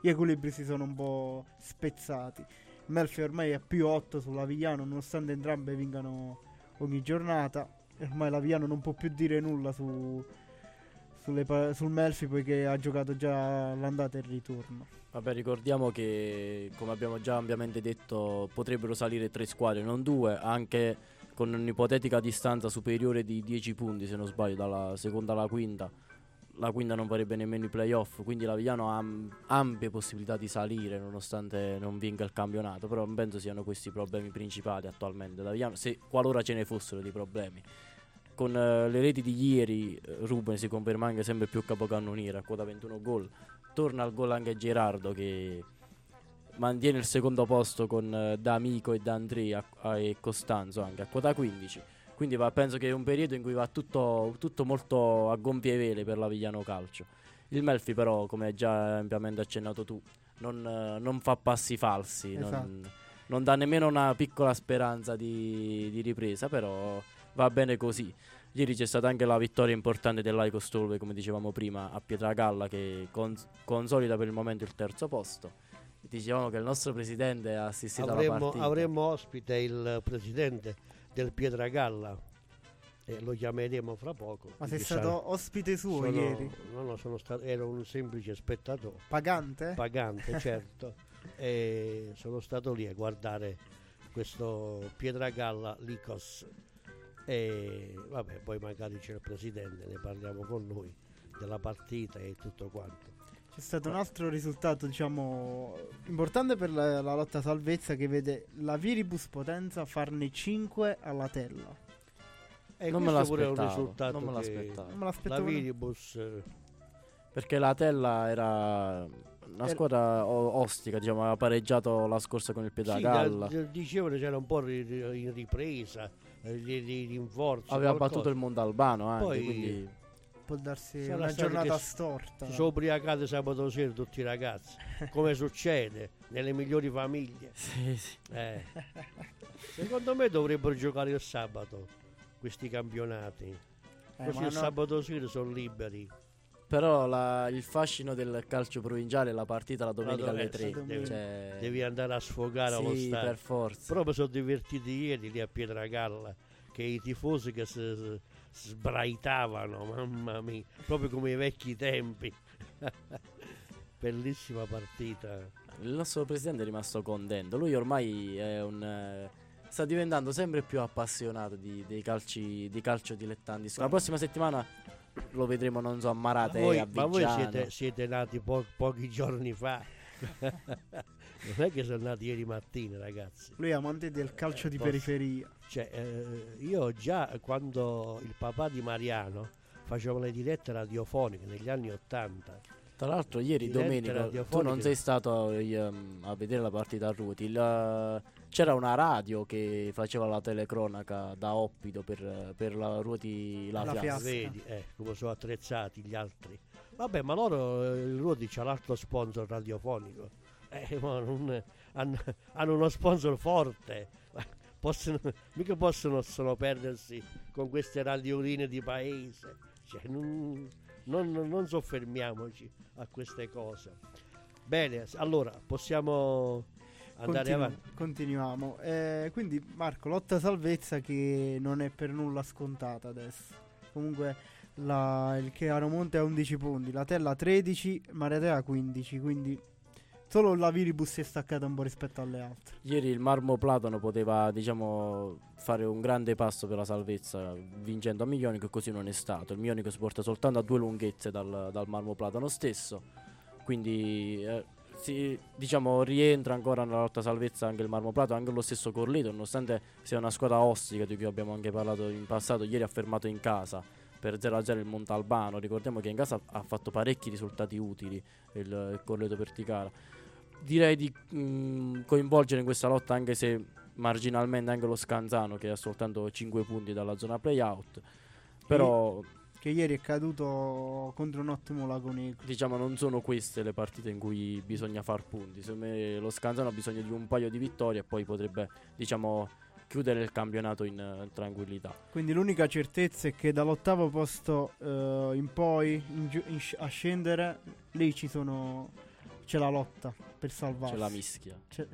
gli equilibri si sono un po' spezzati. Melfi ormai è più 8 sull'Avigliano, nonostante entrambe vengano ogni giornata. Ormai l'Avigliano non può più dire nulla sul Melfi, poiché ha giocato già l'andata e il ritorno. Vabbè, ricordiamo che, come abbiamo già ampiamente detto, potrebbero salire 3 squadre, non 2, anche con un'ipotetica distanza superiore di 10 punti, se non sbaglio, dalla seconda alla quinta. La quinta non farebbe nemmeno i playoff, quindi l'Avigliano ha ampie possibilità di salire nonostante non vinca il campionato, però non penso siano questi i problemi principali attualmente l'Avigliano, se qualora ce ne fossero di problemi. Con le reti di ieri Ruben si conferma anche sempre più capocannoniere, a quota 21 gol. Torna al gol anche Gerardo, che mantiene il secondo posto con D'Amico e D'Andrea e Costanzo anche a quota 15. Quindi penso che è un periodo in cui va tutto molto a gonfie vele per l'Avigliano Calcio. Il Melfi però, come hai già ampiamente accennato tu, non fa passi falsi, esatto. non dà nemmeno una piccola speranza di ripresa, però va bene così. Ieri c'è stata anche la vittoria importante dell'Laico Stolpe, come dicevamo prima, a Pietragalla, che consolida per il momento il terzo posto. Dicevamo che il nostro presidente ha assistito alla partita. Avremmo ospite il presidente del Pietragalla e lo chiameremo fra poco. Ma sei stato ospite suo ieri? No, ero un semplice spettatore. Pagante, certo. E sono stato lì a guardare questo Pietragalla Licos. E vabbè, poi magari c'è il presidente, ne parliamo con lui della partita e tutto quanto. C'è stato un altro risultato, diciamo, importante per la lotta salvezza, che vede la Viribus Potenza farne 5 alla Tella. E non me l'aspettavo. Un risultato non me l'aspettavo. La Viribus, perché la Tella era una squadra ostica, diciamo, aveva pareggiato la scorsa con il Pietragalla. Sì, dicevano c'era un po' in ripresa, rinforzo. Aveva battuto il Montalbano anche, quindi può darsi una giornata storta. Si sono ubriacati sabato sera tutti i ragazzi, come succede nelle migliori famiglie. Sì. Secondo me dovrebbero giocare il sabato questi campionati, così sabato sera sono liberi. Però il fascino del calcio provinciale è la partita la domenica alle 3. Devi andare a sfogare allo stadio, per forza. Però mi sono divertiti ieri lì a Pietragalla, che i tifosi che sbraitavano, mamma mia, proprio come i vecchi tempi. Bellissima partita. Il nostro presidente è rimasto contento. Lui ormai sta diventando sempre più appassionato di calcio dilettantistico. La prossima settimana lo vedremo, non so, a Maratea, a Vigiano. Ma voi siete nati pochi giorni fa. Non è che sono nati ieri mattina, ragazzi. Lui è amante del calcio di periferia. Cioè, io già quando il papà di Mariano faceva le dirette radiofoniche negli anni 80. Tra l'altro ieri, Domenico, tu non sei stato a vedere la partita a Ruti. C'era una radio che faceva la telecronaca da Oppido per la Ruti, la Fiasca. Vedi, come sono attrezzati gli altri. Vabbè, ma loro, il Ruoti c'ha l'altro sponsor radiofonico, ma non, hanno uno sponsor forte, possono, mica possono solo perdersi con queste radioline di paese, cioè, non soffermiamoci a queste cose. Bene, allora possiamo andare avanti. Continuiamo. Quindi Marco, lotta salvezza che non è per nulla scontata adesso. Comunque il Chiaramonte ha 11 punti, la Tella 13, Maratea 15, quindi solo la Viribus si è staccata un po' rispetto alle altre. Ieri il Marmo Platano poteva, diciamo, fare un grande passo per la salvezza vincendo a Miglionico, e così non è stato. Il Miglionico si porta soltanto a 2 lunghezze dal Marmo Platano stesso, quindi diciamo rientra ancora nella lotta salvezza anche il Marmo Platano, anche lo stesso Corleto, nonostante sia una squadra ostica di cui abbiamo anche parlato in passato. Ieri ha fermato in casa per 0-0 il Montalbano. Ricordiamo che in casa ha fatto parecchi risultati utili il Corleto Perticara. Direi di coinvolgere in questa lotta, anche se marginalmente, anche lo Scanzano, che ha soltanto 5 punti dalla zona play-out. Però che ieri è caduto contro un ottimo Lagonegro. Diciamo, non sono queste le partite in cui bisogna far punti. Secondo me lo Scanzano ha bisogno di un paio di vittorie e poi potrebbe, diciamo, chiudere il campionato in tranquillità. Quindi l'unica certezza è che dall'8° posto in poi a scendere lì c'è la lotta per salvarsi.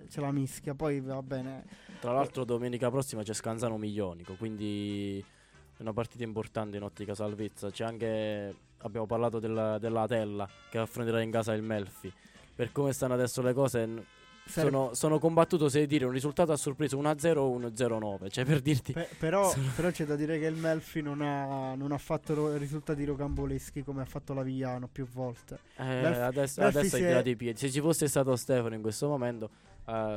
C'è la mischia, poi va bene. Tra l'altro domenica prossima c'è Scanzano Miglionico, quindi è una partita importante in ottica salvezza. C'è anche, abbiamo parlato della Tella che affronterà in casa il Melfi. Per come stanno adesso le cose sono combattuto se dire un risultato a sorpresa 1-0 o 1-0-9, cioè per dirti però c'è da dire che il Melfi non ha fatto risultati rocamboleschi come ha fatto l'Avigliano più volte. Adesso è tirato i piedi. Se ci fosse stato Stefano in questo momento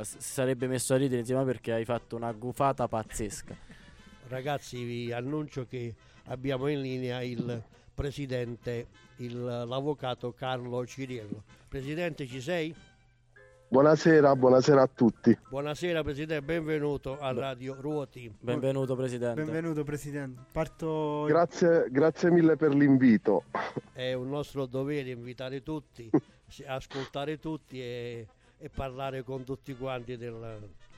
si sarebbe messo a ridere insieme, perché hai fatto una gufata pazzesca. Ragazzi, vi annuncio che abbiamo in linea il presidente, l'avvocato Carlo Ciriello. Presidente, ci sei? Buonasera a tutti. Buonasera Presidente, benvenuto a Radio Ruoti. Benvenuto Presidente. Benvenuto Presidente. Grazie mille per l'invito. È un nostro dovere invitare tutti, ascoltare tutti e parlare con tutti quanti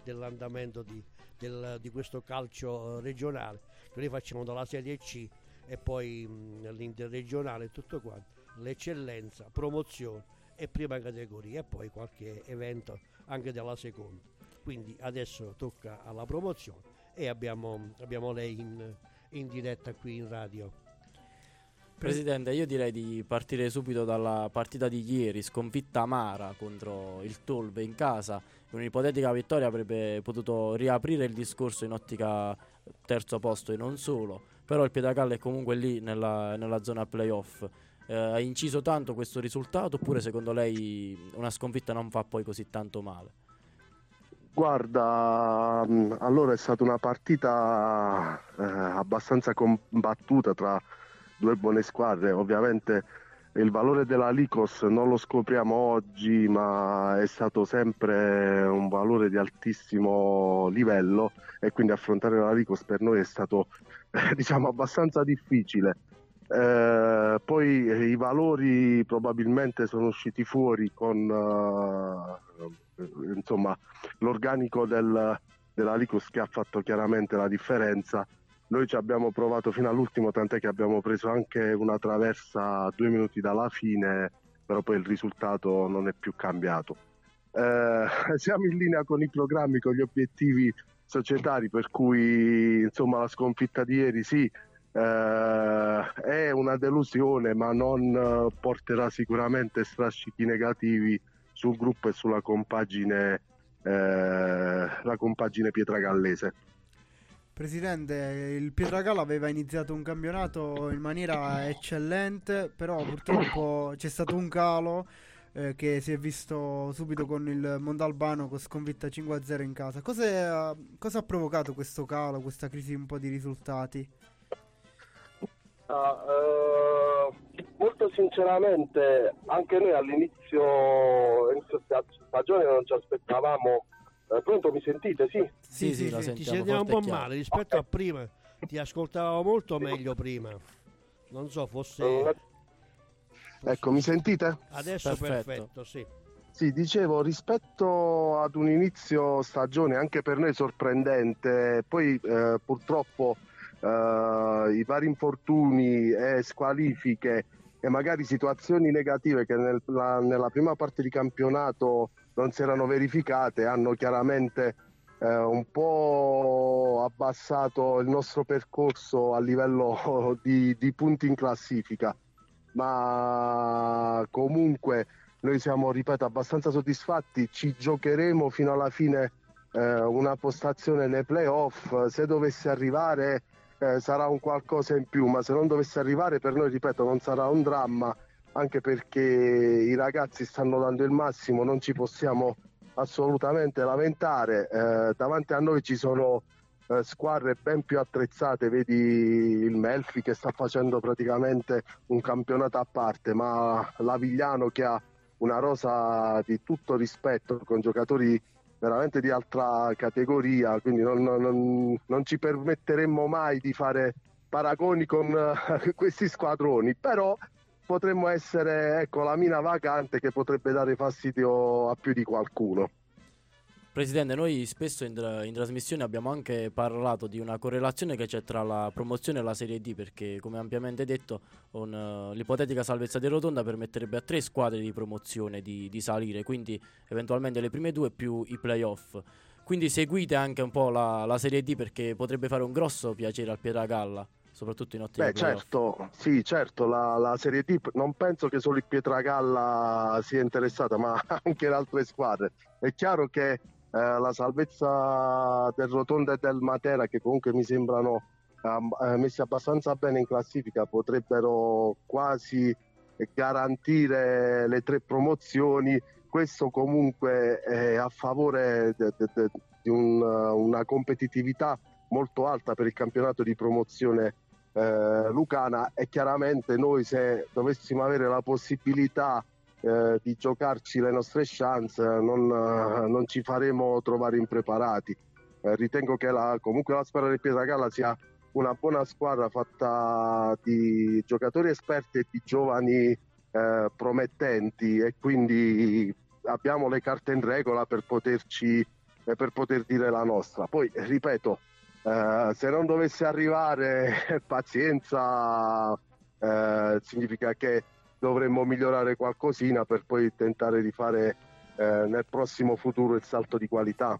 dell'andamento di questo calcio regionale. Noi facciamo dalla Serie C e poi l'interregionale, tutto quanto, l'eccellenza, promozione e prima categoria, e poi qualche evento anche della seconda. Quindi adesso tocca alla promozione e abbiamo lei in diretta qui in radio. Presidente, io direi di partire subito dalla partita di ieri, sconfitta amara contro il Tolbe in casa. Un'ipotetica vittoria avrebbe potuto riaprire il discorso in ottica terzo posto e non solo, però il Pietragalla è comunque lì nella zona playoff. Ha inciso tanto questo risultato, oppure secondo lei una sconfitta non fa poi così tanto male? Guarda, allora è stata una partita abbastanza combattuta tra due buone squadre. Ovviamente il valore della Licos non lo scopriamo oggi, ma è stato sempre un valore di altissimo livello, e quindi affrontare la Licos per noi è stato diciamo abbastanza difficile. Poi i valori probabilmente sono usciti fuori con insomma l'organico della Licos, che ha fatto chiaramente la differenza. Noi ci abbiamo provato fino all'ultimo, tant'è che abbiamo preso anche una traversa 2 minuti dalla fine, però poi il risultato non è più cambiato. Siamo in linea con i programmi, con gli obiettivi societari, per cui insomma la sconfitta di ieri sì, è una delusione, ma non porterà sicuramente strascichi negativi sul gruppo e sulla compagine, la compagine pietragallese. Presidente, il Pietragalla aveva iniziato un campionato in maniera eccellente, però purtroppo c'è stato un calo che si è visto subito con il Montalbano, con sconfitta 5-0 in casa. Cosa ha provocato questo calo, questa crisi un po' di risultati? Molto sinceramente anche noi all'inizio della stagione non ci aspettavamo. Pronto, mi sentite? Sì, la sentiamo. Ti sentiamo un po' male rispetto a prima, ti ascoltavo molto meglio prima, non so, forse Ecco, mi sentite? Adesso perfetto, sì. Sì, dicevo, rispetto ad un inizio stagione anche per noi sorprendente, poi purtroppo i vari infortuni e squalifiche e magari situazioni negative che nella prima parte di campionato non si erano verificate, hanno chiaramente un po' abbassato il nostro percorso a livello di punti in classifica, ma comunque noi siamo, ripeto, abbastanza soddisfatti, ci giocheremo fino alla fine una postazione nei play-off. Se dovesse arrivare sarà un qualcosa in più, ma se non dovesse arrivare per noi, ripeto, non sarà un dramma, anche perché i ragazzi stanno dando il massimo, non ci possiamo assolutamente lamentare. Davanti a noi ci sono squadre ben più attrezzate, vedi il Melfi che sta facendo praticamente un campionato a parte, ma l'Avigliano che ha una rosa di tutto rispetto con giocatori veramente di altra categoria, quindi non ci permetteremmo mai di fare paragoni con questi squadroni, però potremmo essere, ecco, la mina vacante che potrebbe dare fastidio a più di qualcuno. Presidente, noi spesso in trasmissione abbiamo anche parlato di una correlazione che c'è tra la promozione e la Serie D, perché come ampiamente detto l'ipotetica salvezza di Rotonda permetterebbe a 3 squadre di promozione di salire, quindi eventualmente le prime 2 più i play-off. Quindi seguite anche un po' la Serie D, perché potrebbe fare un grosso piacere al Pietragalla, soprattutto in ottica play-off. Certo, sì, certo, la Serie D non penso che solo il Pietragalla sia interessata, ma anche le altre squadre. È chiaro che la salvezza del Rotonda e del Matera, che comunque mi sembrano messi abbastanza bene in classifica, potrebbero quasi garantire le 3 promozioni. Questo comunque è a favore di una competitività molto alta per il campionato di promozione lucana, e chiaramente noi, se dovessimo avere la possibilità di giocarci le nostre chance, non ci faremo trovare impreparati. Ritengo che comunque la squadra del Pietragalla sia una buona squadra fatta di giocatori esperti e di giovani promettenti, e quindi abbiamo le carte in regola per poter dire la nostra. Poi ripeto, se non dovesse arrivare, pazienza, significa che dovremmo migliorare qualcosina per poi tentare di fare nel prossimo futuro il salto di qualità.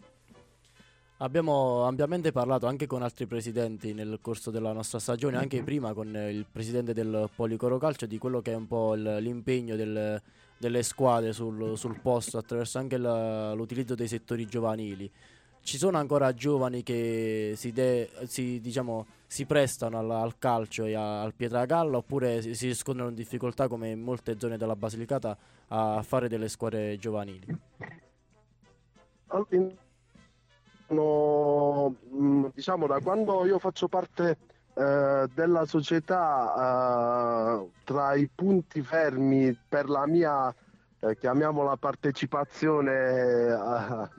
Abbiamo ampiamente parlato anche con altri presidenti nel corso della nostra stagione, anche prima con il presidente del Policoro Calcio, di quello che è un po' l'impegno delle squadre sul posto attraverso anche l'utilizzo dei settori giovanili. Ci sono ancora giovani che si prestano al calcio e al Pietragalla, oppure si riscontrano in difficoltà, come in molte zone della Basilicata, a fare delle squadre giovanili? No, diciamo, da quando io faccio parte della società, tra i punti fermi per la mia chiamiamola partecipazione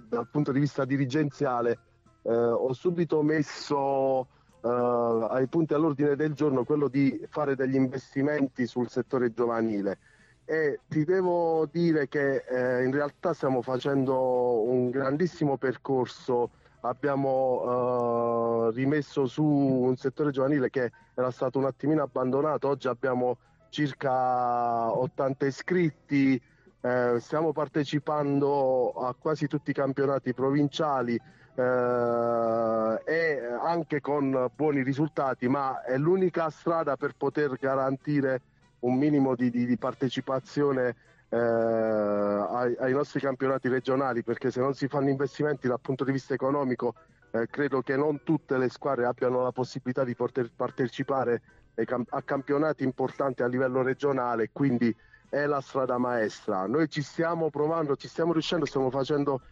dal punto di vista dirigenziale, ho subito messo ai punti all'ordine del giorno quello di fare degli investimenti sul settore giovanile, e ti devo dire che in realtà stiamo facendo un grandissimo percorso. Abbiamo rimesso su un settore giovanile che era stato un attimino abbandonato, oggi abbiamo circa 80 iscritti. Stiamo partecipando a quasi tutti i campionati provinciali e anche con buoni risultati, ma è l'unica strada per poter garantire un minimo di partecipazione ai nostri campionati regionali, perché se non si fanno investimenti dal punto di vista economico, credo che non tutte le squadre abbiano la possibilità di poter partecipare a campionati importanti a livello regionale, quindi è la strada maestra. Noi ci stiamo provando, ci stiamo riuscendo, stiamo facendo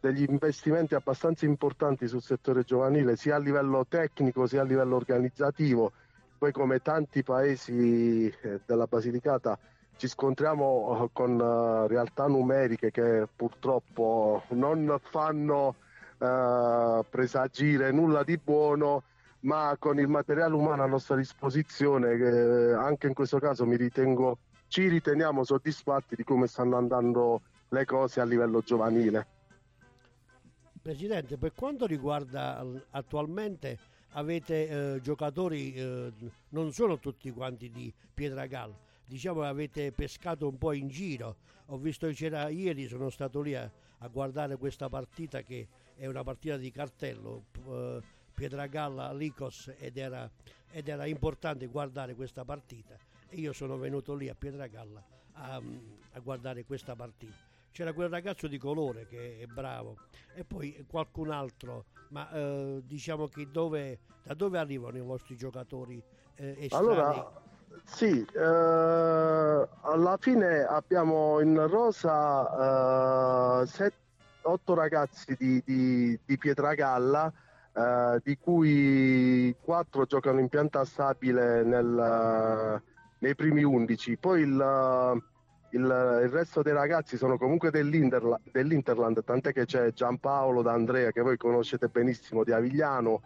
degli investimenti abbastanza importanti sul settore giovanile, sia a livello tecnico sia a livello organizzativo. Poi, come tanti paesi della Basilicata, ci scontriamo con realtà numeriche che purtroppo non fanno presagire nulla di buono, ma con il materiale umano a nostra disposizione, anche in questo caso mi ritengo ci riteniamo soddisfatti di come stanno andando le cose a livello giovanile. Presidente, per quanto riguarda attualmente avete giocatori, non sono tutti quanti di Pietragalla, diciamo che avete pescato un po' in giro. Ho visto che c'era ieri, sono stato lì a guardare questa partita che è una partita di cartello, Pietragalla Licos, ed era importante guardare questa partita. Io sono venuto lì a Pietragalla a guardare questa partita. C'era quel ragazzo di colore che è bravo e poi qualcun altro, ma diciamo che da dove arrivano i vostri giocatori estranei? Allora, sì, alla fine abbiamo in rosa 8 ragazzi di Pietragalla, di cui 4 giocano in pianta stabile nei primi 11. Poi il resto dei ragazzi sono comunque dell'Interland, tant'è che c'è Giampaolo D'Andrea, che voi conoscete benissimo, di Avigliano,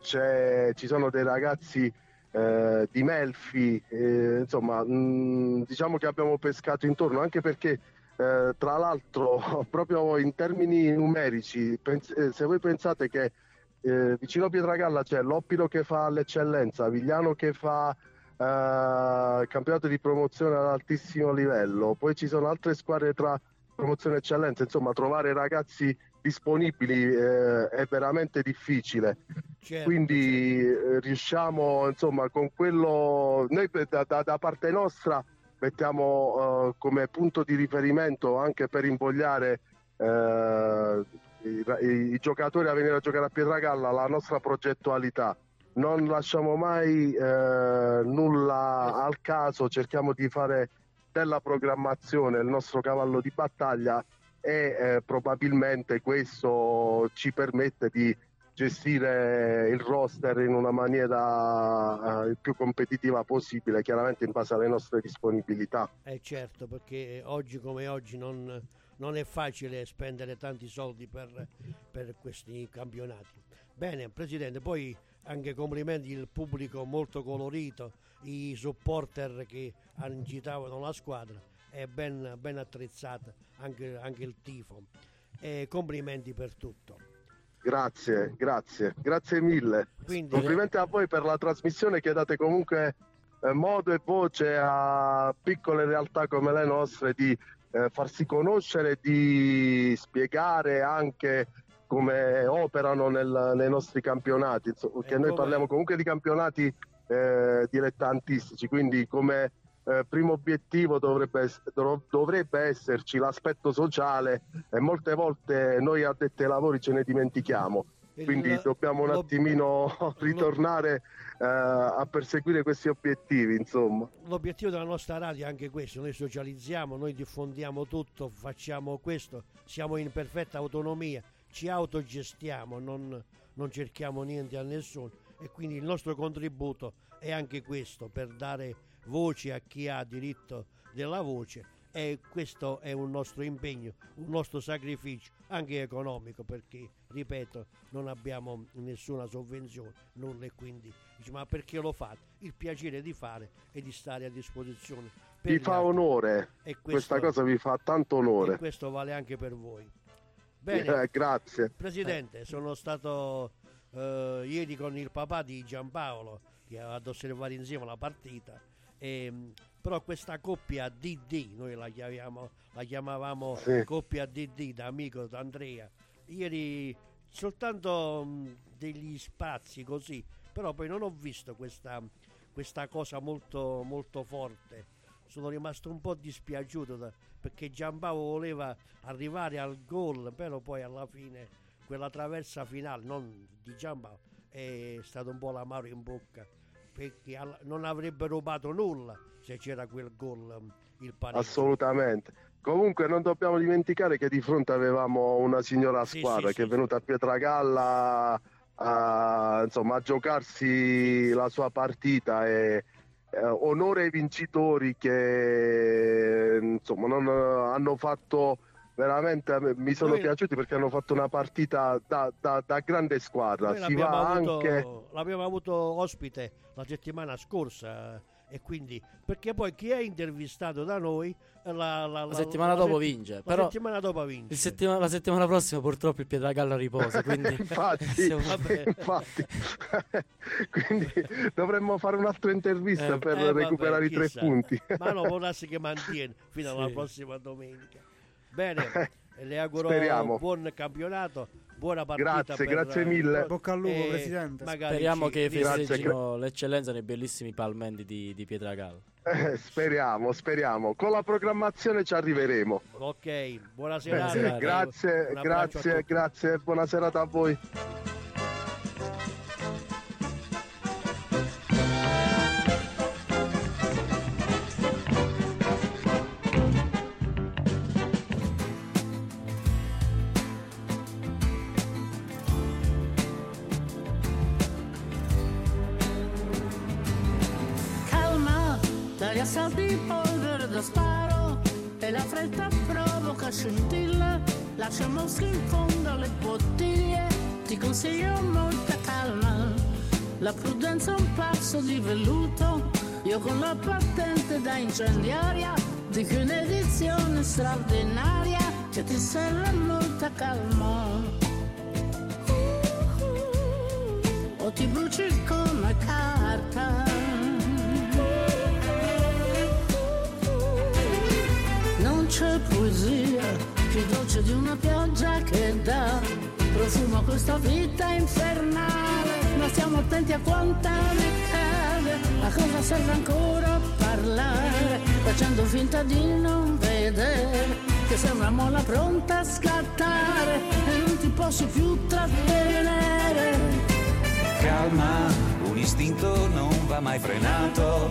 ci sono dei ragazzi di Melfi, insomma diciamo che abbiamo pescato intorno, anche perché tra l'altro proprio in termini numerici, se voi pensate che vicino a Pietragalla c'è Loppido che fa l'eccellenza, Avigliano che fa campionato di promozione ad altissimo livello, poi ci sono altre squadre tra promozione e eccellenza, insomma trovare ragazzi disponibili è veramente difficile, certo, quindi certo. Riusciamo, insomma, con quello noi da parte nostra mettiamo come punto di riferimento anche per invogliare i giocatori a venire a giocare a Pietragalla la nostra progettualità. Non lasciamo mai nulla al caso, cerchiamo di fare della programmazione il nostro cavallo di battaglia e probabilmente questo ci permette di gestire il roster in una maniera il più competitiva possibile, chiaramente in base alle nostre disponibilità. Certo, perché oggi come oggi non è facile spendere tanti soldi per questi campionati. Bene, Presidente, poi anche complimenti al pubblico molto colorito, i supporter che agitavano la squadra, è ben attrezzata anche il tifo, e complimenti per tutto. Grazie mille. Quindi, complimenti a voi per la trasmissione che date comunque modo e voce a piccole realtà come le nostre di farsi conoscere, di spiegare anche come operano nei nostri campionati, insomma, che noi parliamo comunque di campionati dilettantistici, quindi come primo obiettivo dovrebbe esserci l'aspetto sociale e molte volte noi addetti ai lavori ce ne dimentichiamo, quindi dobbiamo un attimino ritornare a perseguire questi obiettivi, insomma. L'obiettivo della nostra radio è anche questo, noi socializziamo, noi diffondiamo tutto, facciamo questo, siamo in perfetta autonomia, ci autogestiamo, non cerchiamo niente a nessuno e quindi il nostro contributo è anche questo, per dare voce a chi ha diritto della voce, e questo è un nostro impegno, un nostro sacrificio anche economico, perché ripeto non abbiamo nessuna sovvenzione, nulla, e quindi ma perché lo fate? Il piacere di fare e di stare a disposizione vi fa onore, e questa cosa vi fa tanto onore e questo vale anche per voi. Bene, grazie Presidente, sono stato ieri con il papà di Giampaolo ad osservare insieme la partita, però questa coppia DD, noi la chiamavamo sì, coppia DD, da amico d'Andrea, ieri soltanto degli spazi così, però poi non ho visto questa cosa molto, molto forte. Sono rimasto un po' dispiaciuto perché Giampaolo voleva arrivare al gol, però poi alla fine quella traversa finale non di Giampaolo è stato un po' l'amaro in bocca, perché non avrebbe rubato nulla se c'era quel gol, il pareggio. Assolutamente. Comunque non dobbiamo dimenticare che di fronte avevamo una signora squadra è venuta a Pietragalla a giocarsi la sua partita e onore ai vincitori che non hanno fatto veramente, mi sono piaciuti perché hanno fatto una partita da grande squadra. L'abbiamo avuto ospite la settimana scorsa, e quindi, perché poi chi è intervistato da noi la settimana dopo vince. La settimana prossima purtroppo il Pietragalla riposa, quindi infatti quindi dovremmo fare un'altra intervista per recuperare i 3 punti. Ma no, vorresti che mantiene fino alla prossima domenica. Bene, le auguro un buon campionato, buona partita. Grazie mille. Bocca al lupo, Presidente. Speriamo che festeggiano l'eccellenza nei bellissimi palmendi di Pietragalla. Speriamo. Con la programmazione ci arriveremo. Ok, buona serata. Grazie, buona serata a voi. Salti di polvere da sparo e la fretta provoca scintille, lascia mosche in fondo alle bottiglie, ti consiglio molta calma, la prudenza è un passo di velluto, io con la patente da incendiaria dico un'edizione straordinaria che ti serve molta calma, o ti bruci come carta. C'è poesia più dolce di una pioggia che dà profumo a questa vita infernale, ma stiamo attenti a quanta ne cade, a cosa serve ancora parlare, facendo finta di non vedere che sei una molla pronta a scattare e non ti posso più trattenere. Calma, un istinto non va mai frenato,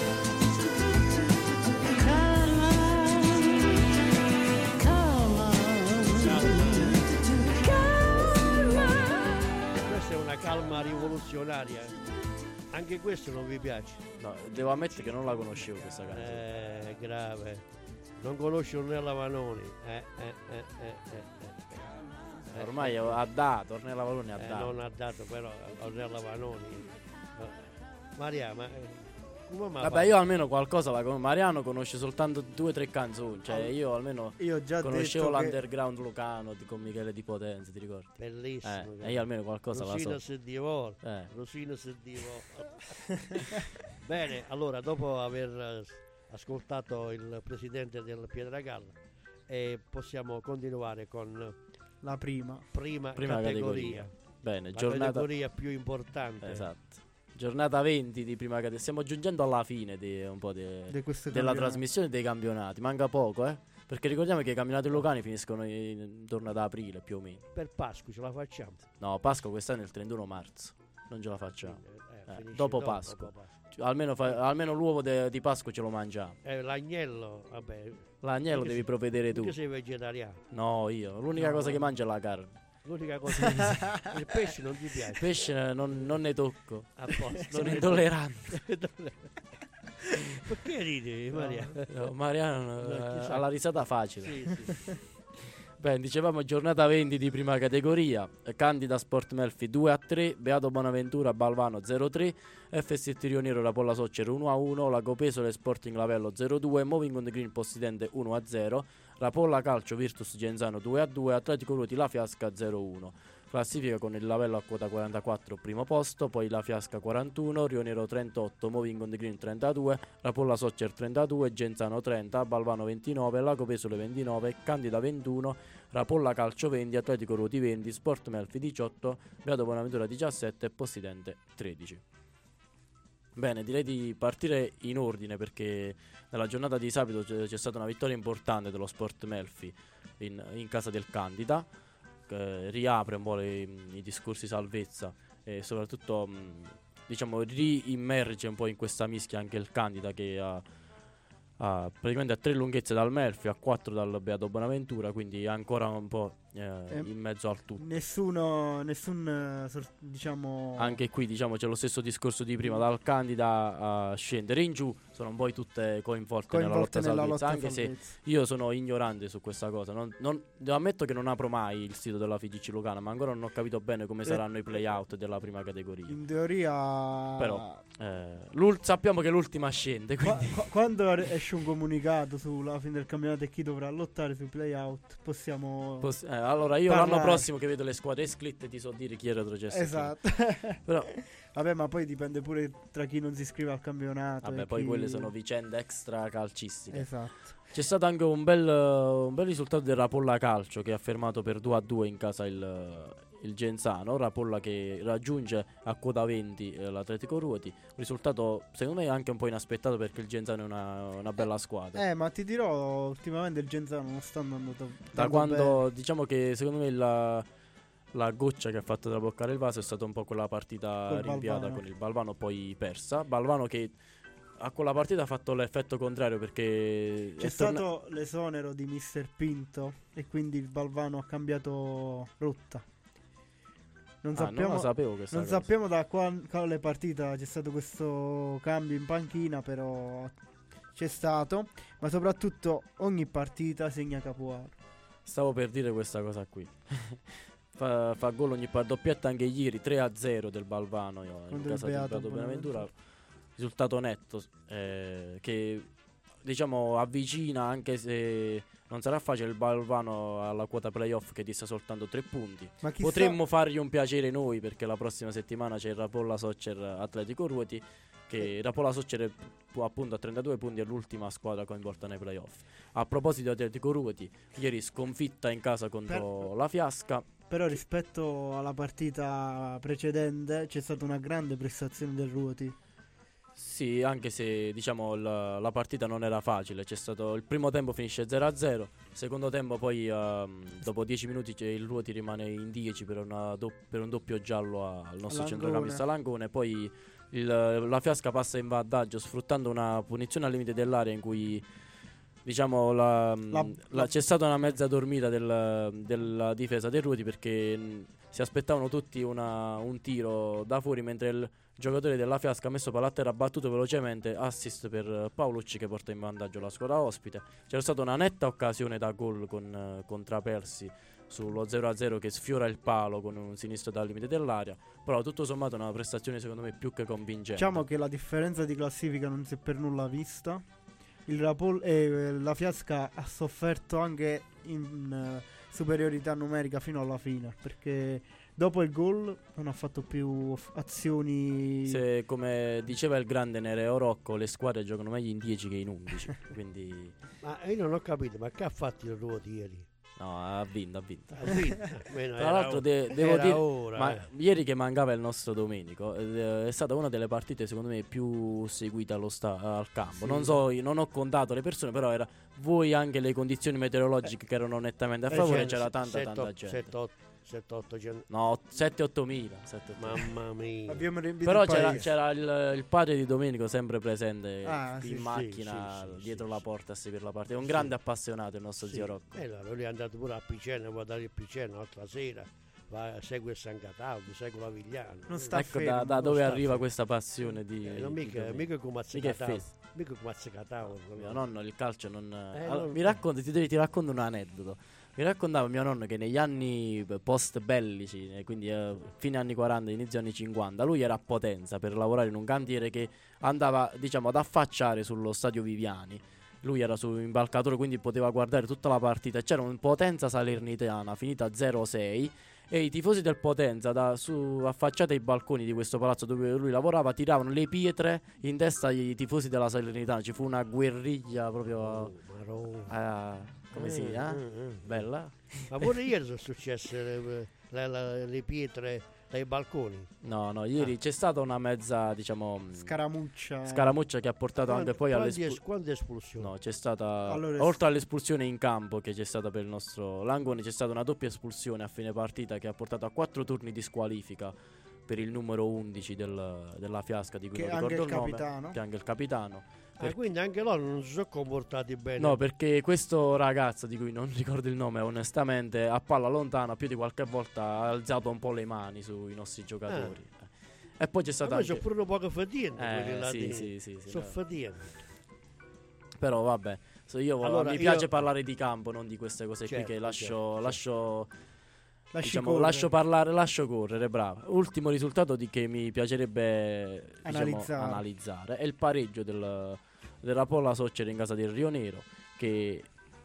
Calma rivoluzionaria, anche questo non vi piace? No, devo ammettere che non la conoscevo questa canzone. Grave, non conosce Ornella Vanoni. Ormai ha dato, Ornella Vanoni ha dato. Non ha dato però Ornella Vanoni. Maria, ma... Vabbè, io almeno qualcosa la conosco. Mariano conosce soltanto 2 o 3 canzoni. Cioè, io almeno io già conoscevo l'underground lucano con Michele di Potenza, ti ricordi? Bellissimo. E io almeno qualcosa Rosina la so. Rosina se divora. Bene, allora, dopo aver ascoltato il presidente del Pietragalla, possiamo continuare con la prima categoria. Bene, la categoria più importante. Esatto. Giornata 20 di prima categoria. Stiamo giungendo alla fine della trasmissione dei campionati. Manca poco, perché ricordiamo che i campionati locali finiscono intorno ad aprile più o meno. Per Pasqua ce la facciamo? No, Pasqua quest'anno è il 31 marzo. Non ce la facciamo. Dopo Pasqua. Almeno l'uovo di Pasqua ce lo mangiamo. L'agnello, vabbè. L'agnello devi provvedere tu. Perché sei vegetariano? No, io. L'unica cosa che mangio è la carne. L'unica cosa che il pesce non ti piace? Il pesce non ne tocco. A posto, sono intollerante. Perché ridi, Mariano? No, Mariano ha la risata facile. Sì. Beh, dicevamo giornata 20 di prima categoria. Candida Sport Melfi 2-3, Beato Bonaventura Balvano 0-3, FST Rionero Rapolla Soccer 1-1, Lago Pesole Sporting Lavello 0-2, Moving on the Green Possidente 1-0, Rapolla Calcio Virtus Genzano 2-2, Atletico Ruoti La Fiasca 0-1. Classifica con il Lavello a quota 44 primo posto, poi La Fiasca 41, Rionero 38, Moving on the Green 32, Rapolla Soccer 32, Genzano 30, Balvano 29, Lago Pesole 29, Candida 21, Rapolla Calcio 20, Atletico Ruoti 20, Sport Melfi 18, Beato Bonaventura 17 e Possidente 13. Bene, direi di partire in ordine perché nella giornata di sabato c'è stata una vittoria importante dello Sport Melfi in casa del Candida, che riapre un po' i discorsi salvezza e soprattutto diciamo riimmerge un po' in questa mischia anche il Candida, che ha praticamente a 3 lunghezze dal Melfi, a 4 dal Beato Bonaventura, quindi ancora un po' in mezzo al tutto. Diciamo anche qui diciamo c'è lo stesso discorso di prima, dal Candida a scendere in giù sono poi tutte coinvolte nella lotta salvezza. Se io sono ignorante su questa cosa, non ammetto che non apro mai il sito della FIGC Lucana, ma ancora non ho capito bene come saranno i play-out della prima categoria. In teoria però sappiamo che l'ultima scende, quindi quando esce un comunicato sulla fine del campionato e chi dovrà lottare sui play-out allora io l'anno prossimo che vedo le squadre iscritte ti so dire chi è retrocesso. Esatto. Però vabbè, ma poi dipende pure tra chi non si iscrive al campionato. Vabbè, poi quelle sono vicende extra calcistiche. Esatto. C'è stato anche un bel risultato del Rapolla Calcio, che ha fermato per 2-2 in casa il Genzano. Rapolla che raggiunge a quota 20 l'Atletico Ruoti. Un risultato secondo me anche un po' inaspettato, perché il Genzano è una bella squadra. Ma ti dirò, ultimamente il Genzano non sta andando da quando bene. Diciamo che secondo me la goccia che ha fatto traboccare il vaso è stata un po' quella partita rinviata con il Balvano, poi persa. Balvano che a quella partita ha fatto l'effetto contrario, perché c'è stato l'esonero di Mister Pinto e quindi il Balvano ha cambiato rotta. Non sappiamo da quale partita c'è stato questo cambio in panchina, però c'è stato, ma soprattutto ogni partita segna Capuano. Stavo per dire questa cosa qui. Fa gol ogni doppietta, anche ieri 3-0 del Balvano in casa del Beato Bonaventura. Risultato netto che diciamo avvicina, anche se non sarà facile, il Balvano alla quota playoff che dista soltanto 3 punti. Ma potremmo fargli un piacere noi, perché la prossima settimana c'è il Rapolla Soccer Atletico Ruoti, che Rapolla Soccer appunto a 32 punti è l'ultima squadra coinvolta nei playoff. A proposito di Atletico Ruoti, ieri sconfitta in casa contro la Fiasca. Però rispetto alla partita precedente c'è stata una grande prestazione del Ruoti. Sì, anche se diciamo la partita non era facile. C'è stato il primo tempo, finisce 0-0. Secondo tempo poi dopo 10 minuti il Ruoti rimane in 10 per un doppio giallo al nostro centrocampista Langone. Poi la Fiasca passa in vantaggio sfruttando una punizione al limite dell'area, in cui diciamo c'è stata una mezza dormita della difesa dei Ruoti, perché si aspettavano tutti un tiro da fuori, mentre il giocatore della Fiasca ha messo palla a terra, battuto velocemente, assist per Paolucci che porta in vantaggio la squadra ospite. C'era stata una netta occasione da gol con Trapersi sullo 0-0 che sfiora il palo con un sinistro dal limite dell'area, però tutto sommato una prestazione secondo me più che convincente. Diciamo che la differenza di classifica non si è per nulla vista. La Fiasca ha sofferto anche in superiorità numerica fino alla fine, perché dopo il gol non ha fatto più azioni. Se, come diceva il grande Nereo Rocco, le squadre giocano meglio in 10 che in 11. Quindi ma io non ho capito, ma che ha fatto il Ruoti ieri? No, ha vinto. Tra l'altro devo dire ora, ieri che mancava il nostro Domenico, è stata una delle partite secondo me più seguita al campo. Sì. Non so, io non ho contato le persone, però era voi anche le condizioni meteorologiche che erano nettamente a favore, c'era tanta gente. 7-8 mila. Mamma mia. Però c'era il padre di Domenico sempre presente in macchina dietro la porta a seguire la partita. È un grande appassionato il nostro zio Rocco. Allora lui è andato pure a Picerno, va a dare il Picerno l'altra sera, segue San Cataldo, segue l'Avigliano. Non sta fermo, da dove arriva questa passione di mica come a San Cataldo. Mio nonno il calcio non ti racconto un aneddoto. Mi raccontava mio nonno che negli anni post bellici, quindi fine anni 40, inizio anni 50, lui era a Potenza per lavorare in un cantiere che andava diciamo ad affacciare sullo stadio Viviani. Lui era sull'imbalcatore, quindi poteva guardare tutta la partita. C'era un Potenza Salernitana finita 0-6 e i tifosi del Potenza affacciati ai balconi di questo palazzo dove lui lavorava tiravano le pietre in testa ai tifosi della Salernitana. Ci fu una guerriglia proprio come sia, bella. Ma pure ieri sono successe le pietre dai balconi. No, no, ieri c'è stata una mezza, diciamo, Scaramuccia che ha portato anche poi all'espulsione. No, c'è stata, allora, oltre all'espulsione in campo che c'è stata per il nostro Langoni, c'è stata una doppia espulsione a fine partita che ha portato a 4 turni di squalifica per il numero 11 della fiasca, di cui che non ricordo il nome, capitano. Che anche il capitano. Quindi anche loro non si sono comportati bene. No, perché questo ragazzo, di cui non ricordo il nome onestamente, a palla lontana più di qualche volta ha alzato un po' le mani sui nostri giocatori. E poi c'è stata anche... pure un po' fatica, però vabbè, mi piace parlare di campo, non di queste cose, certo, qui che lascio correre, bravo. Ultimo risultato che mi piacerebbe analizzare è il pareggio della Polla Soccera in casa del Rionero, che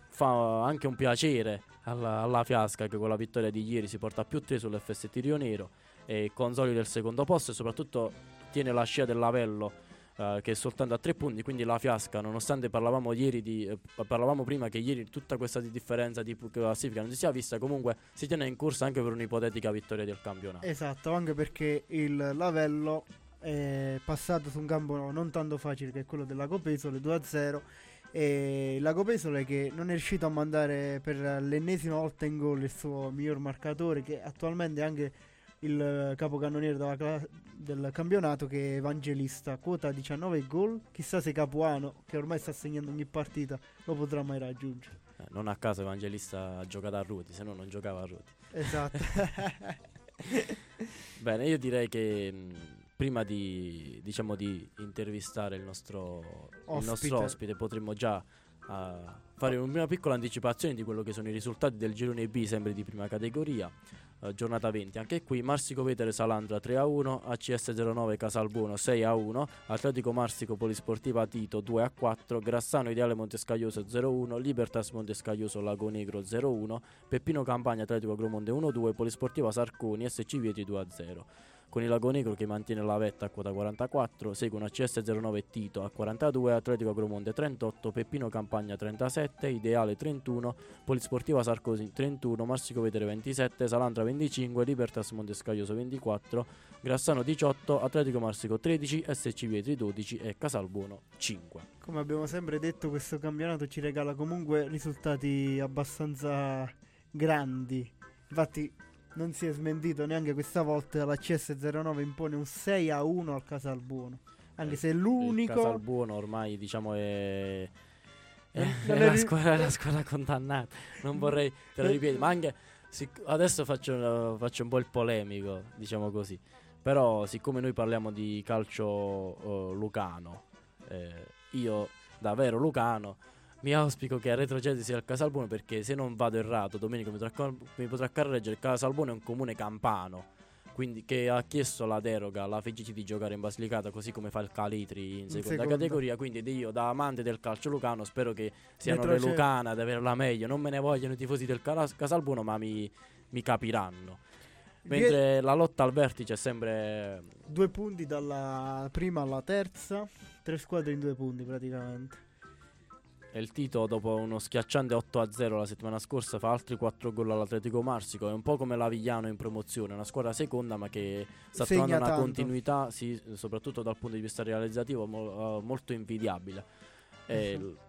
fa anche un piacere alla Fiasca, che con la vittoria di ieri si porta a +3 sull'FST Rionero e consolida il secondo posto, e soprattutto tiene la scia del Lavello, che è soltanto a 3 punti. Quindi la Fiasca, nonostante parlavamo prima che ieri tutta questa differenza di classifica non si sia vista, comunque si tiene in corsa anche per un'ipotetica vittoria del campionato. Esatto, anche perché il Lavello è passato su un campo non tanto facile, che è quello del Lago Pesole, 2-0, e il Lago Pesole che non è riuscito a mandare per l'ennesima volta in gol il suo miglior marcatore, che attualmente è anche il capocannoniere del campionato, che è Evangelista, quota 19 gol. Chissà se Capuano, che ormai sta segnando ogni partita, lo potrà mai raggiungere. Non a caso Evangelista ha giocato a Ruti, se no non giocava a Ruti. Esatto. Bene, io direi che prima di intervistare il nostro ospite potremmo già fare una piccola anticipazione di quello che sono i risultati del girone B, sempre di prima categoria. Giornata 20, anche qui Marsico Vetere Salandra 3-1, ACS 09 Casalbuono 6-1, Atletico Marsico Polisportiva Tito 2-4, Grassano Ideale Montescaglioso 0-1, Libertas Montescaglioso Lagonegro 0-1, Peppino Campagna Atletico Agromonte 1-2, Polisportiva Sarconi SC Vieti 2-0. Con il Lagonegro che mantiene la vetta a quota 44, seguono ACS 09 Tito a 42, Atletico Agromonte 38, Peppino Campagna 37, Ideale 31, Polisportiva Sarcosi 31, Marsico Vetere 27, Salandra 25, Libertas Montescaglioso 24, Grassano 18, Atletico Marsico 13, SC Vietri 12 e Casalbuono 5. Come abbiamo sempre detto, questo campionato ci regala comunque risultati abbastanza grandi. Infatti non si è smentito neanche questa volta, la CS09 impone un 6-1 al Casalbuono, anche se è l'unico. Il Casalbuono ormai, diciamo, è la squadra condannata. Non vorrei te lo ripetere, ma anche adesso faccio un po' il polemico, diciamo così. Però siccome noi parliamo di calcio lucano, io davvero lucano, mi auspico che retroceda sia il Casalbuono, perché se non vado errato, Domenico mi potrà correggere, il Casalbuono è un comune campano, quindi che ha chiesto la deroga alla FGC di giocare in Basilicata, così come fa il Calitri in seconda categoria. Quindi io, da amante del calcio lucano, spero che siano le Lucane ad averla meglio. Non me ne vogliono i tifosi del Casalbuono, ma mi capiranno. Mentre la lotta al vertice è sempre 2 punti dalla prima alla terza, 3 squadre in 2 punti praticamente. Il Tito, dopo uno schiacciante 8-0 la settimana scorsa, fa altri 4 gol all'Atletico Marsico. È un po' come l'Avigliano in promozione, una squadra seconda ma che sta trovando una continuità, sì, soprattutto dal punto di vista realizzativo, molto invidiabile.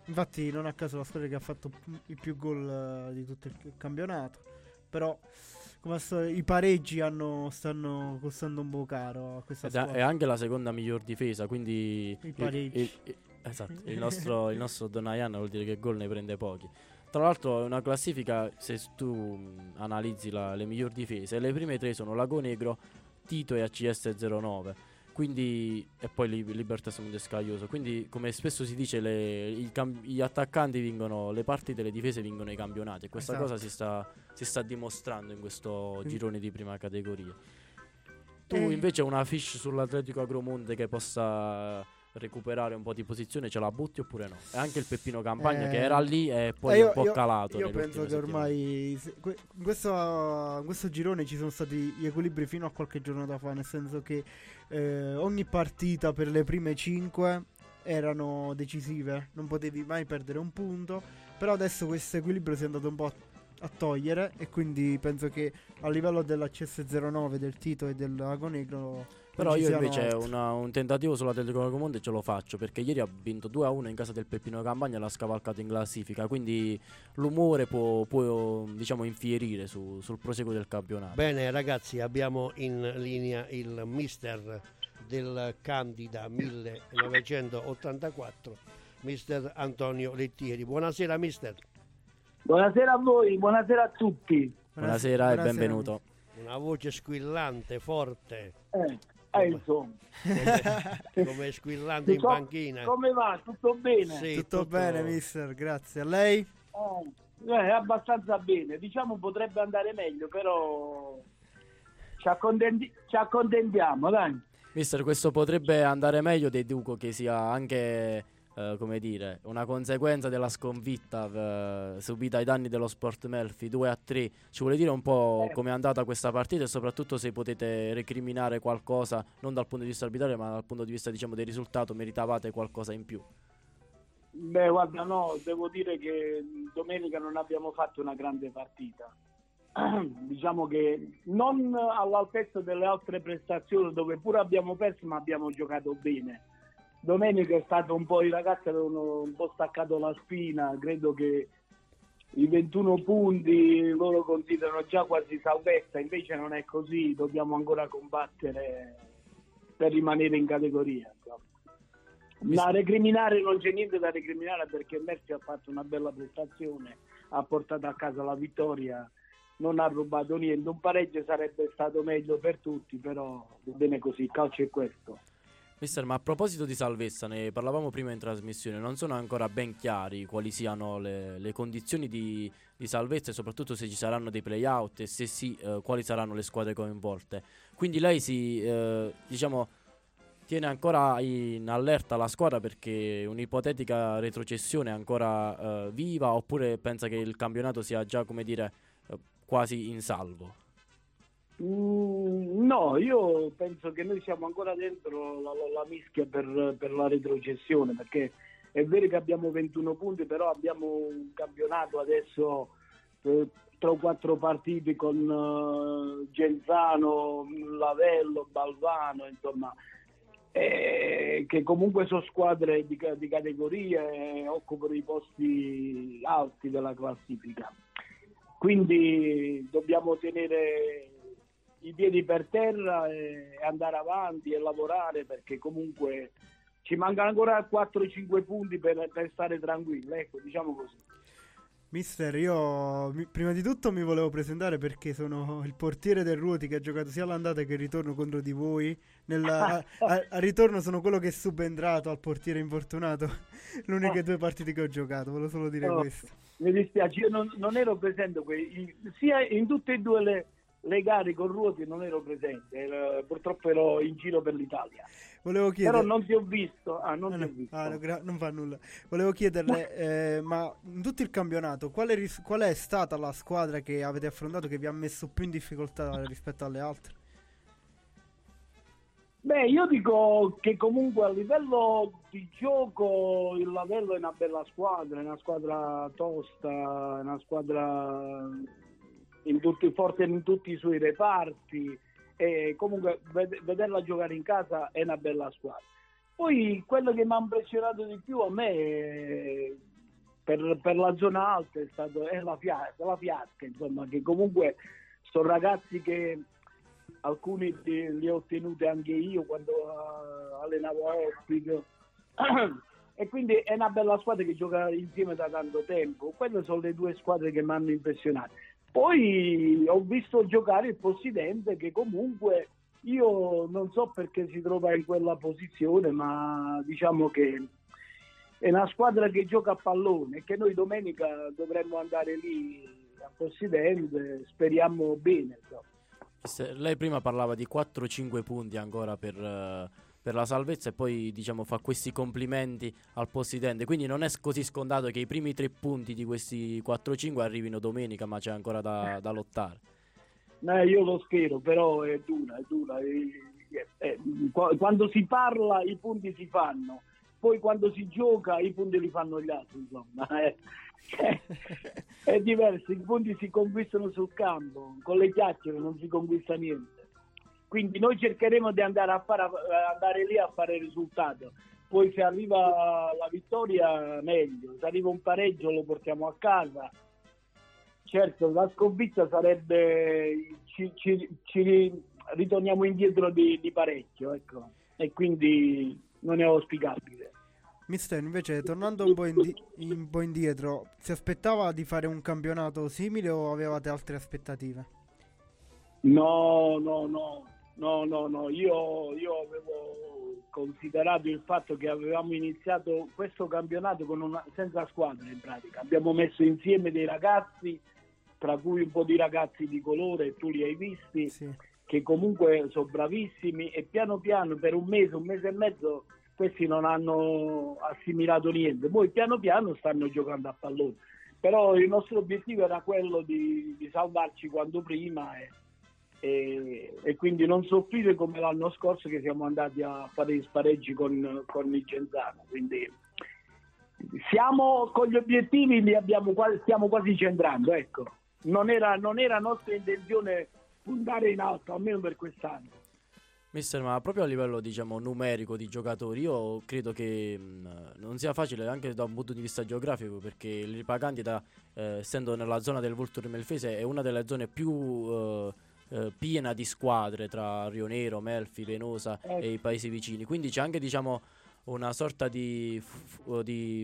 Infatti non a caso la squadra che ha fatto i più gol di tutto il campionato. Però i pareggi stanno costando un po' caro a questa squadra. È anche la seconda miglior difesa, quindi i pareggi. Esatto, il nostro Donaian vuol dire che gol ne prende pochi. Tra l'altro è una classifica, se tu analizzi le miglior difese, le prime 3 sono Lagonegro, Tito e ACS09, quindi, e poi Libertas Montescaglioso. Quindi, come spesso si dice, gli attaccanti vincono le partite, le difese vincono i campionati, e questa cosa si sta dimostrando in questo girone di prima categoria. Tu invece una fish sull'Atletico Agromonte che possa recuperare un po' di posizione ce la butti oppure no? E anche il Peppino Campagna che era lì e poi è un po' calato. Io penso che ormai in questo girone ci sono stati gli equilibri fino a qualche giornata fa, nel senso che ogni partita per le prime 5 erano decisive, non potevi mai perdere un punto, però adesso questo equilibrio si è andato un po' a togliere e quindi penso che a livello della CS09 del Tito e del Lagonegro. Però io invece un tentativo sull'Atletico Comonte ce lo faccio, perché ieri ha vinto 2-1 in casa del Peppino Campagna e l'ha scavalcato in classifica, quindi l'umore può diciamo infierire sul proseguo del campionato. Bene ragazzi, abbiamo in linea il mister del Candida 1984, mister Antonio Lettieri. Buonasera mister. Buonasera a voi, buonasera a tutti. Buonasera e benvenuto. Una voce squillante, forte. Insomma, come squillante in panchina. Come va? Tutto bene? Sì, tutto bene mister, grazie. A lei? Abbastanza bene, diciamo potrebbe andare meglio, però ci accontentiamo, dai. Mister, questo potrebbe andare meglio, deduco che sia anche come dire, una conseguenza della sconfitta subita ai danni dello Sport Melfi 2-3. Ci vuole dire un po' com'è andata questa partita e soprattutto se potete recriminare qualcosa, non dal punto di vista arbitrario ma dal punto di vista diciamo del risultato, meritavate qualcosa in più? Beh guarda, no, devo dire che domenica non abbiamo fatto una grande partita, diciamo che non all'altezza delle altre prestazioni dove pure abbiamo perso ma abbiamo giocato bene. Domenica è stato un po', i ragazzi avevano un po' staccato la spina, credo che i 21 punti loro considerano già quasi salvezza, invece non è così, dobbiamo ancora combattere per rimanere in categoria. Da recriminare non c'è niente da recriminare, perché Merti ha fatto una bella prestazione, ha portato a casa la vittoria, non ha rubato niente, un pareggio sarebbe stato meglio per tutti, però va bene così, il calcio è questo. Mister, ma a proposito di salvezza, ne parlavamo prima in trasmissione, non sono ancora ben chiari quali siano le condizioni di salvezza e soprattutto se ci saranno dei play-out e se sì, quali saranno le squadre coinvolte. Quindi lei diciamo, tiene ancora in allerta la squadra perché un'ipotetica retrocessione è ancora viva, oppure pensa che il campionato sia già, come dire, quasi in salvo? No, io penso che noi siamo ancora dentro la mischia per la retrocessione, perché è vero che abbiamo 21 punti, però abbiamo un campionato adesso tra 4 partiti con Genzano, Lavello, Balvano, insomma, che comunque sono squadre di categoria e occupano i posti alti della classifica. Quindi dobbiamo tenere i piedi per terra e andare avanti e lavorare, perché comunque ci mancano ancora 4-5 punti per stare tranquilli, ecco, diciamo così. Mister, io prima di tutto mi volevo presentare perché sono il portiere del Ruoti che ha giocato sia l'andata che il ritorno contro di voi. Al ritorno sono quello che è subentrato al portiere infortunato, l'uniche due partite che ho giocato, volevo solo dire questo. Mi dispiace, io non ero presente sia in tutte e due le gare con Ruoti non ero presente, purtroppo ero in giro per l'Italia. Volevo chiedere... Però non ti ho visto. Non fa nulla. Volevo chiederle, ma in tutto il campionato, qual è stata la squadra che avete affrontato che vi ha messo più in difficoltà rispetto alle altre? Beh, io dico che comunque a livello di gioco il Lavello è una bella squadra, è una squadra tosta, è una squadra... forte in tutti i suoi reparti, e comunque vederla giocare in casa è una bella squadra. Poi quello che mi ha impressionato di più a me per la zona alta è la Fiasca, insomma, che comunque sono ragazzi che alcuni li ho ottenuti anche io quando allenavo a Ospico e quindi è una bella squadra che gioca insieme da tanto tempo. Quelle sono le due squadre che mi hanno impressionato. Poi ho visto giocare il Possidente, che comunque io non so perché si trova in quella posizione, ma diciamo che è una squadra che gioca a pallone, che noi domenica dovremmo andare lì a Possidente, speriamo bene. Se lei prima parlava di 4-5 punti ancora per la salvezza e poi diciamo fa questi complimenti al Possidente, quindi non è così scontato che i primi 3 punti di questi 4-5 arrivino domenica, ma c'è ancora da lottare. Io lo spero, però è dura. Quando si parla i punti si fanno, poi quando si gioca i punti li fanno gli altri, insomma. È diverso, i punti si conquistano sul campo, con le chiacchiere non si conquista niente. Quindi noi cercheremo di andare lì a fare risultato. Poi se arriva la vittoria meglio, se arriva un pareggio lo portiamo a casa. Certo, la sconfitta sarebbe, ci ritorniamo indietro di parecchio, ecco, e quindi non è auspicabile. Mister, invece, tornando un po' indietro, si aspettava di fare un campionato simile o avevate altre aspettative? No, io avevo considerato il fatto che avevamo iniziato questo campionato con senza squadra, in pratica. Abbiamo messo insieme dei ragazzi, tra cui un po' di ragazzi di colore, tu li hai visti, sì, che comunque sono bravissimi, e piano piano per un mese e mezzo questi non hanno assimilato niente, poi piano piano stanno giocando a pallone. Però il nostro obiettivo era quello di salvarci quanto prima e quindi non soffrire come l'anno scorso, che siamo andati a fare gli spareggi con il Genzano. Quindi siamo con gli obiettivi, stiamo quasi centrando, ecco. Non era nostra intenzione puntare in alto, almeno per quest'anno. Mister, ma proprio a livello, diciamo, numerico di giocatori, io credo che non sia facile anche da un punto di vista geografico, perché l'Ripacandida, essendo nella zona del Vulture Melfese, è una delle zone più piena di squadre tra Rionero, Melfi, Venosa e i paesi vicini. Quindi c'è anche, diciamo, una sorta di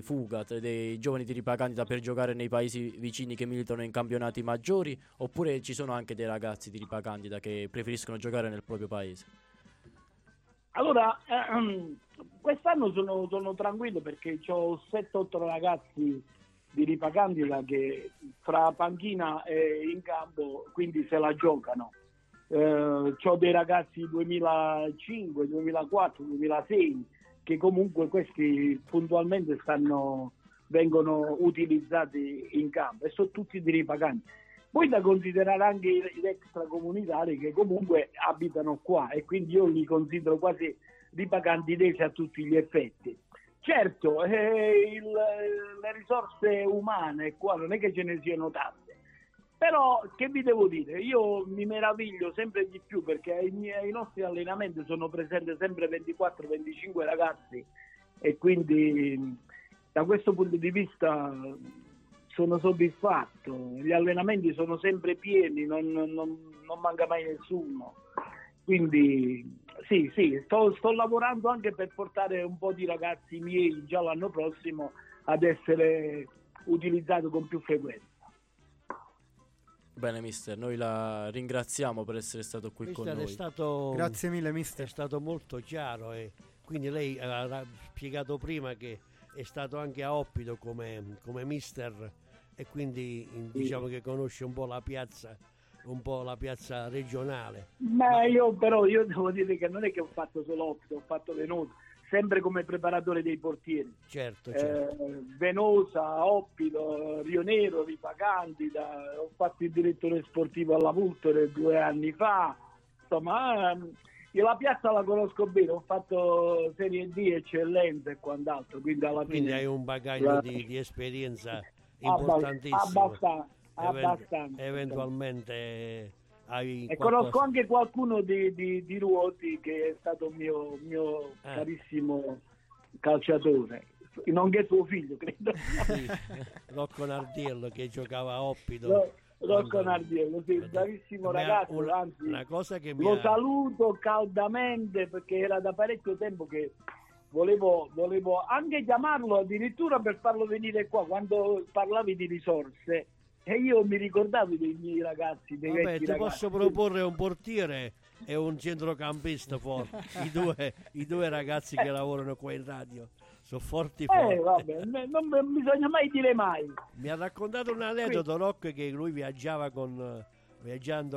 fuga dei giovani di Ripacandida per giocare nei paesi vicini che militano in campionati maggiori, oppure ci sono anche dei ragazzi di Ripacandida che preferiscono giocare nel proprio paese? Allora, quest'anno sono tranquillo perché ho 7-8 ragazzi di Ripacandida che fra panchina e in campo, quindi se la giocano. C'ho dei ragazzi 2005, 2004, 2006 che comunque questi puntualmente vengono utilizzati in campo, e sono tutti di Ripacandida. Poi da considerare anche gli extracomunitari che comunque abitano qua, e quindi io li considero quasi ripacandidesi a tutti gli effetti. Certo, le risorse umane qua non è che ce ne siano tante, però che vi devo dire, io mi meraviglio sempre di più perché ai nostri allenamenti sono presenti sempre 24-25 ragazzi, e quindi da questo punto di vista sono soddisfatto. Gli allenamenti sono sempre pieni, non manca mai nessuno, quindi sì, sto lavorando anche per portare un po' di ragazzi miei già l'anno prossimo ad essere utilizzato con più frequenza. Bene, mister, noi la ringraziamo per essere stato qui, mister, con noi. Grazie mille, mister. È stato molto chiaro, e quindi lei ha spiegato prima che è stato anche a Oppido come mister, e quindi diciamo che conosce un po' la piazza regionale. Ma io devo dire che non è che ho fatto solo Oppido, ho fatto Venosa, sempre come preparatore dei portieri. Certo. Venosa, Oppido, Rionero, Ripacandida, ho fatto il direttore sportivo alla Vulture 2 anni fa, insomma io la piazza la conosco bene, ho fatto Serie D, eccellenza e quant'altro, quindi alla fine... Quindi hai un bagaglio di esperienza importantissimo. Abbastanza. Eventualmente hai... E conosco anche qualcuno di Ruoti, che è stato mio carissimo calciatore, nonché suo figlio, credo. Sì, Rocco Nardiello, che giocava a Oppido. Rocco Nardiello, sì, bravissimo ragazzo, anzi, saluto caldamente perché era da parecchio tempo che volevo anche chiamarlo, addirittura per farlo venire qua. Quando parlavi di risorse e io mi ricordavo dei miei ragazzi, posso proporre un portiere e un centrocampista forte. I due ragazzi che lavorano qua in radio sono forti. Vabbè, non bisogna mai dire mai. Mi ha raccontato un aneddoto, Rocco, che lui viaggiando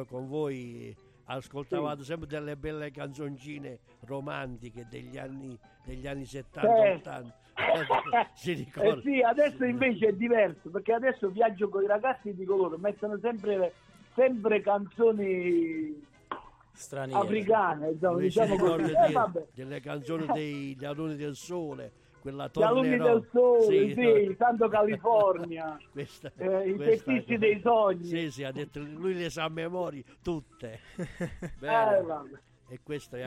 con voi ascoltavate sempre delle belle canzoncine romantiche degli anni 70-80. Si ricorda. Sì, adesso invece è diverso, perché adesso viaggio con i ragazzi di colore, mettono sempre canzoni straniere, africane, diciamo così. Delle canzoni dei Leoni del Sole, quella tornerò. Gli alunni del sole, sì, Santo California, i testici dei sogni. Sì, ha detto lui le sa a memoria tutte. E questo è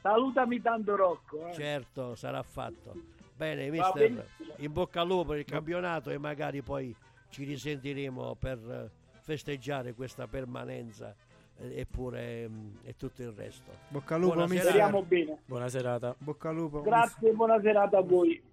salutami tanto Rocco. Certo, sarà fatto. Bene, mister, in bocca al lupo per il campionato e magari poi ci risentiremo per festeggiare questa permanenza eppure e tutto il resto. Bocca al lupo, buona serata. Speriamo bene. Buona serata. Bocca al lupo. Grazie e buona serata a voi.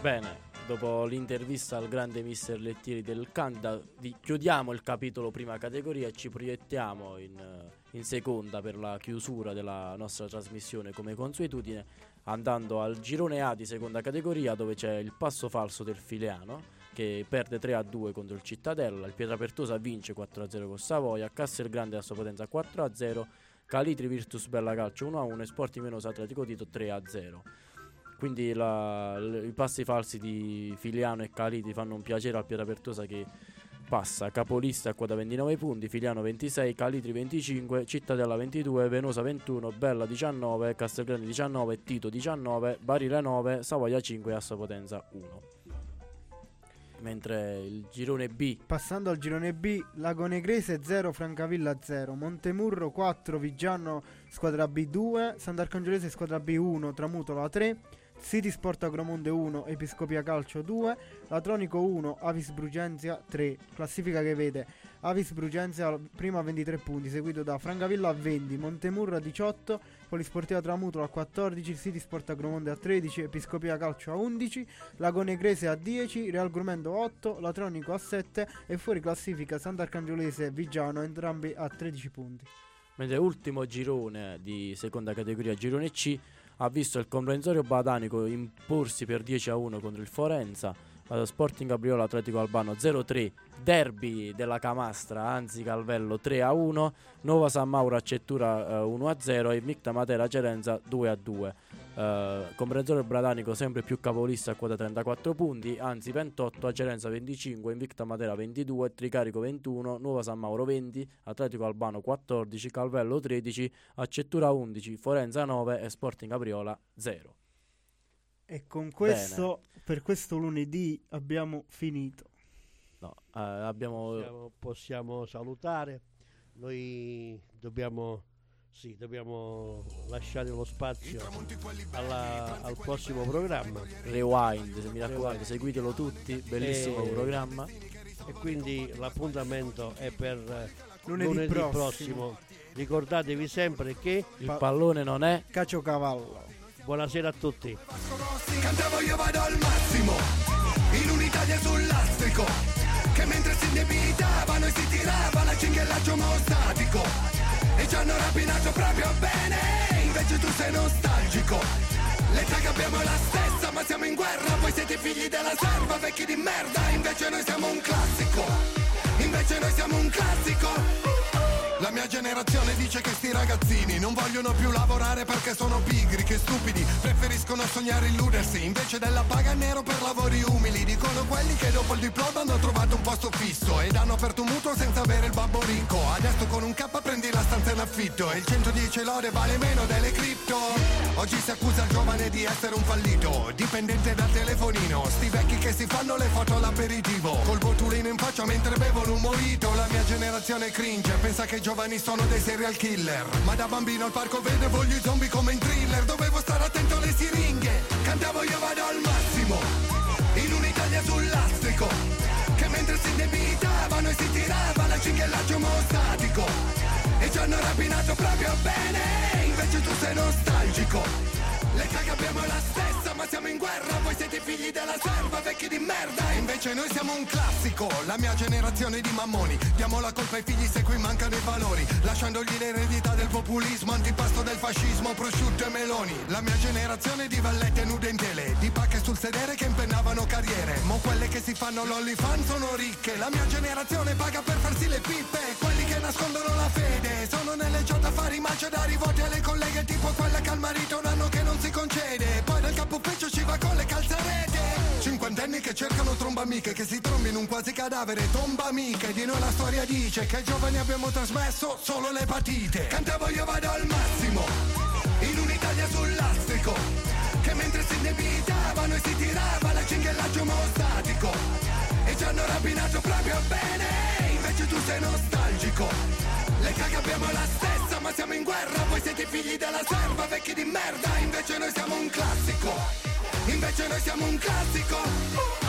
Bene, dopo l'intervista al grande mister Lettieri del Canda, chiudiamo il capitolo prima categoria e ci proiettiamo in seconda per la chiusura della nostra trasmissione come consuetudine, andando al girone A di seconda categoria, dove c'è il passo falso del Fileano che perde 3-2 contro il Cittadella, il Pietrapertosa vince 4-0 con Savoia, Castelgrande Asso Potenza 4-0, Calitri Virtus Bellacalcio 1-1 e Sporting Venosa Atletico Tito 3-0. Quindi i passi falsi di Filiano e Caliti fanno un piacere al Pietrapertosa che passa capolista a 29 punti, Filiano 26, Calitri 25, Cittadella 22, Venosa 21, Bella 19, Castelgrande 19, Tito 19, Barile 9, Savoia 5 e Asso Potenza 1. Mentre il girone B. Passando al girone B, Lagonegrese 0, Francavilla 0, Montemurro 4, Viggiano squadra B 2, Sant'Arcangiolese squadra B 1, Tramutola 3, City Sport Agromonde 1, Episcopia Calcio 2, Latronico 1, Avis Brugenzia 3. Classifica che vede Avis Brugenzia prima a 23 punti, seguito da Francavilla a 20, Montemurro a 18, Polisportiva Tramutola a 14, City Sport Agromonde a 13, Episcopia Calcio a 11, Lagonegrese a 10, Real Grumendo a 8, Latronico a 7 e fuori classifica Sant'Arcangiolese e Viggiano, entrambi a 13 punti. Mentre ultimo girone di seconda categoria, girone C, ha visto il comprensorio badanico imporsi per 10-1 contro il Forenza, Sporting Gabriola Atletico Albano 0-3, derby della Camastra anzi Calvello 3-1, Nuova San Mauro Accettura 1-0 e Micta Matera Cerenza 2-2. Comprensorio badanico sempre più capolista a quota 34 punti, anzi 28, a Cerenza 25, Invicta Matera 22, Tricarico 21, Nuova San Mauro 20, Atletico Albano 14, Calvello 13, Accettura 11, Forenza 9 e Sporting Gabriola 0. E con questo, bene, per questo lunedì abbiamo finito. No, possiamo salutare. Noi dobbiamo lasciare lo spazio al prossimo programma. Rewind, se mi raccomando, seguitelo tutti, bellissimo programma. E quindi l'appuntamento è per lunedì prossimo. Ricordatevi sempre che il pallone non è caciocavallo. Buonasera a tutti. Cantavo io vado al massimo, in un'Italia sull'astrico, che mentre si indebitavano e si tirava la cinghiallaccio mostatico. E ci hanno rapinato proprio bene, invece tu sei nostalgico. L'età che abbiamo è la stessa, ma siamo in guerra. Voi siete figli della serva, vecchi di merda. Invece noi siamo un classico, invece noi siamo un classico. La mia generazione dice che sti ragazzini non vogliono più lavorare perché sono pigri, che stupidi, preferiscono sognare, illudersi, invece della paga nero per lavori umili. Dicono quelli che dopo il diploma hanno trovato un posto fisso e danno aperto un mutuo senza avere il babbo ricco. Adesso con un K prendi la stanza in affitto e il 110 lode vale meno delle cripto. Oggi si accusa il giovane di essere un fallito, dipendente dal telefonino. Sti vecchi che si fanno le foto all'aperitivo col botulino in faccia mentre bevono un mojito. La mia generazione cringe, pensa che i giovani sono dei serial killer, ma da bambino al parco vedevo gli zombie come in thriller. Dovevo stare attento alle siringhe, cantavo io vado al massimo, in un'Italia sull'astrico, che mentre si indebitavano e si tirava la cinghiallaccio mostatico. E ci hanno rapinato proprio bene, invece tu sei nostalgico. L'età che abbiamo è la stessa, ma siamo in guerra. Voi siete figli della serva, vecchi di merda. Invece noi siamo un classico, la mia generazione di mammoni. Diamo la colpa ai figli se qui mancano i valori, lasciandogli l'eredità del populismo, antipasto del fascismo, prosciutto e meloni. La mia generazione di vallette nude in tele, di pacche sul sedere che impennavano carriere. Mo quelle che si fanno l'OnlyFans sono ricche. La mia generazione paga per farsi le pippe. Quelli che nascondono la fede sono nelle chat a fare i maci da rivolti alle colleghe, tipo quella che al marito un anno che non si concede. Poi dal capo ufficio ci bomba amiche che si tromba in un quasi cadavere, tomba amiche. Di noi la storia dice che ai giovani abbiamo trasmesso solo le patite. Cantavo io vado al massimo, in un'Italia sul lastrico, che mentre si indebitavano e si tirava la cinghiellaggio mostatico. E ci hanno rapinato proprio bene, invece tu sei nostalgico. Le caghe abbiamo la stessa ma siamo in guerra, voi siete figli della serva, vecchi di merda. Invece noi siamo un classico, invece noi siamo un classico.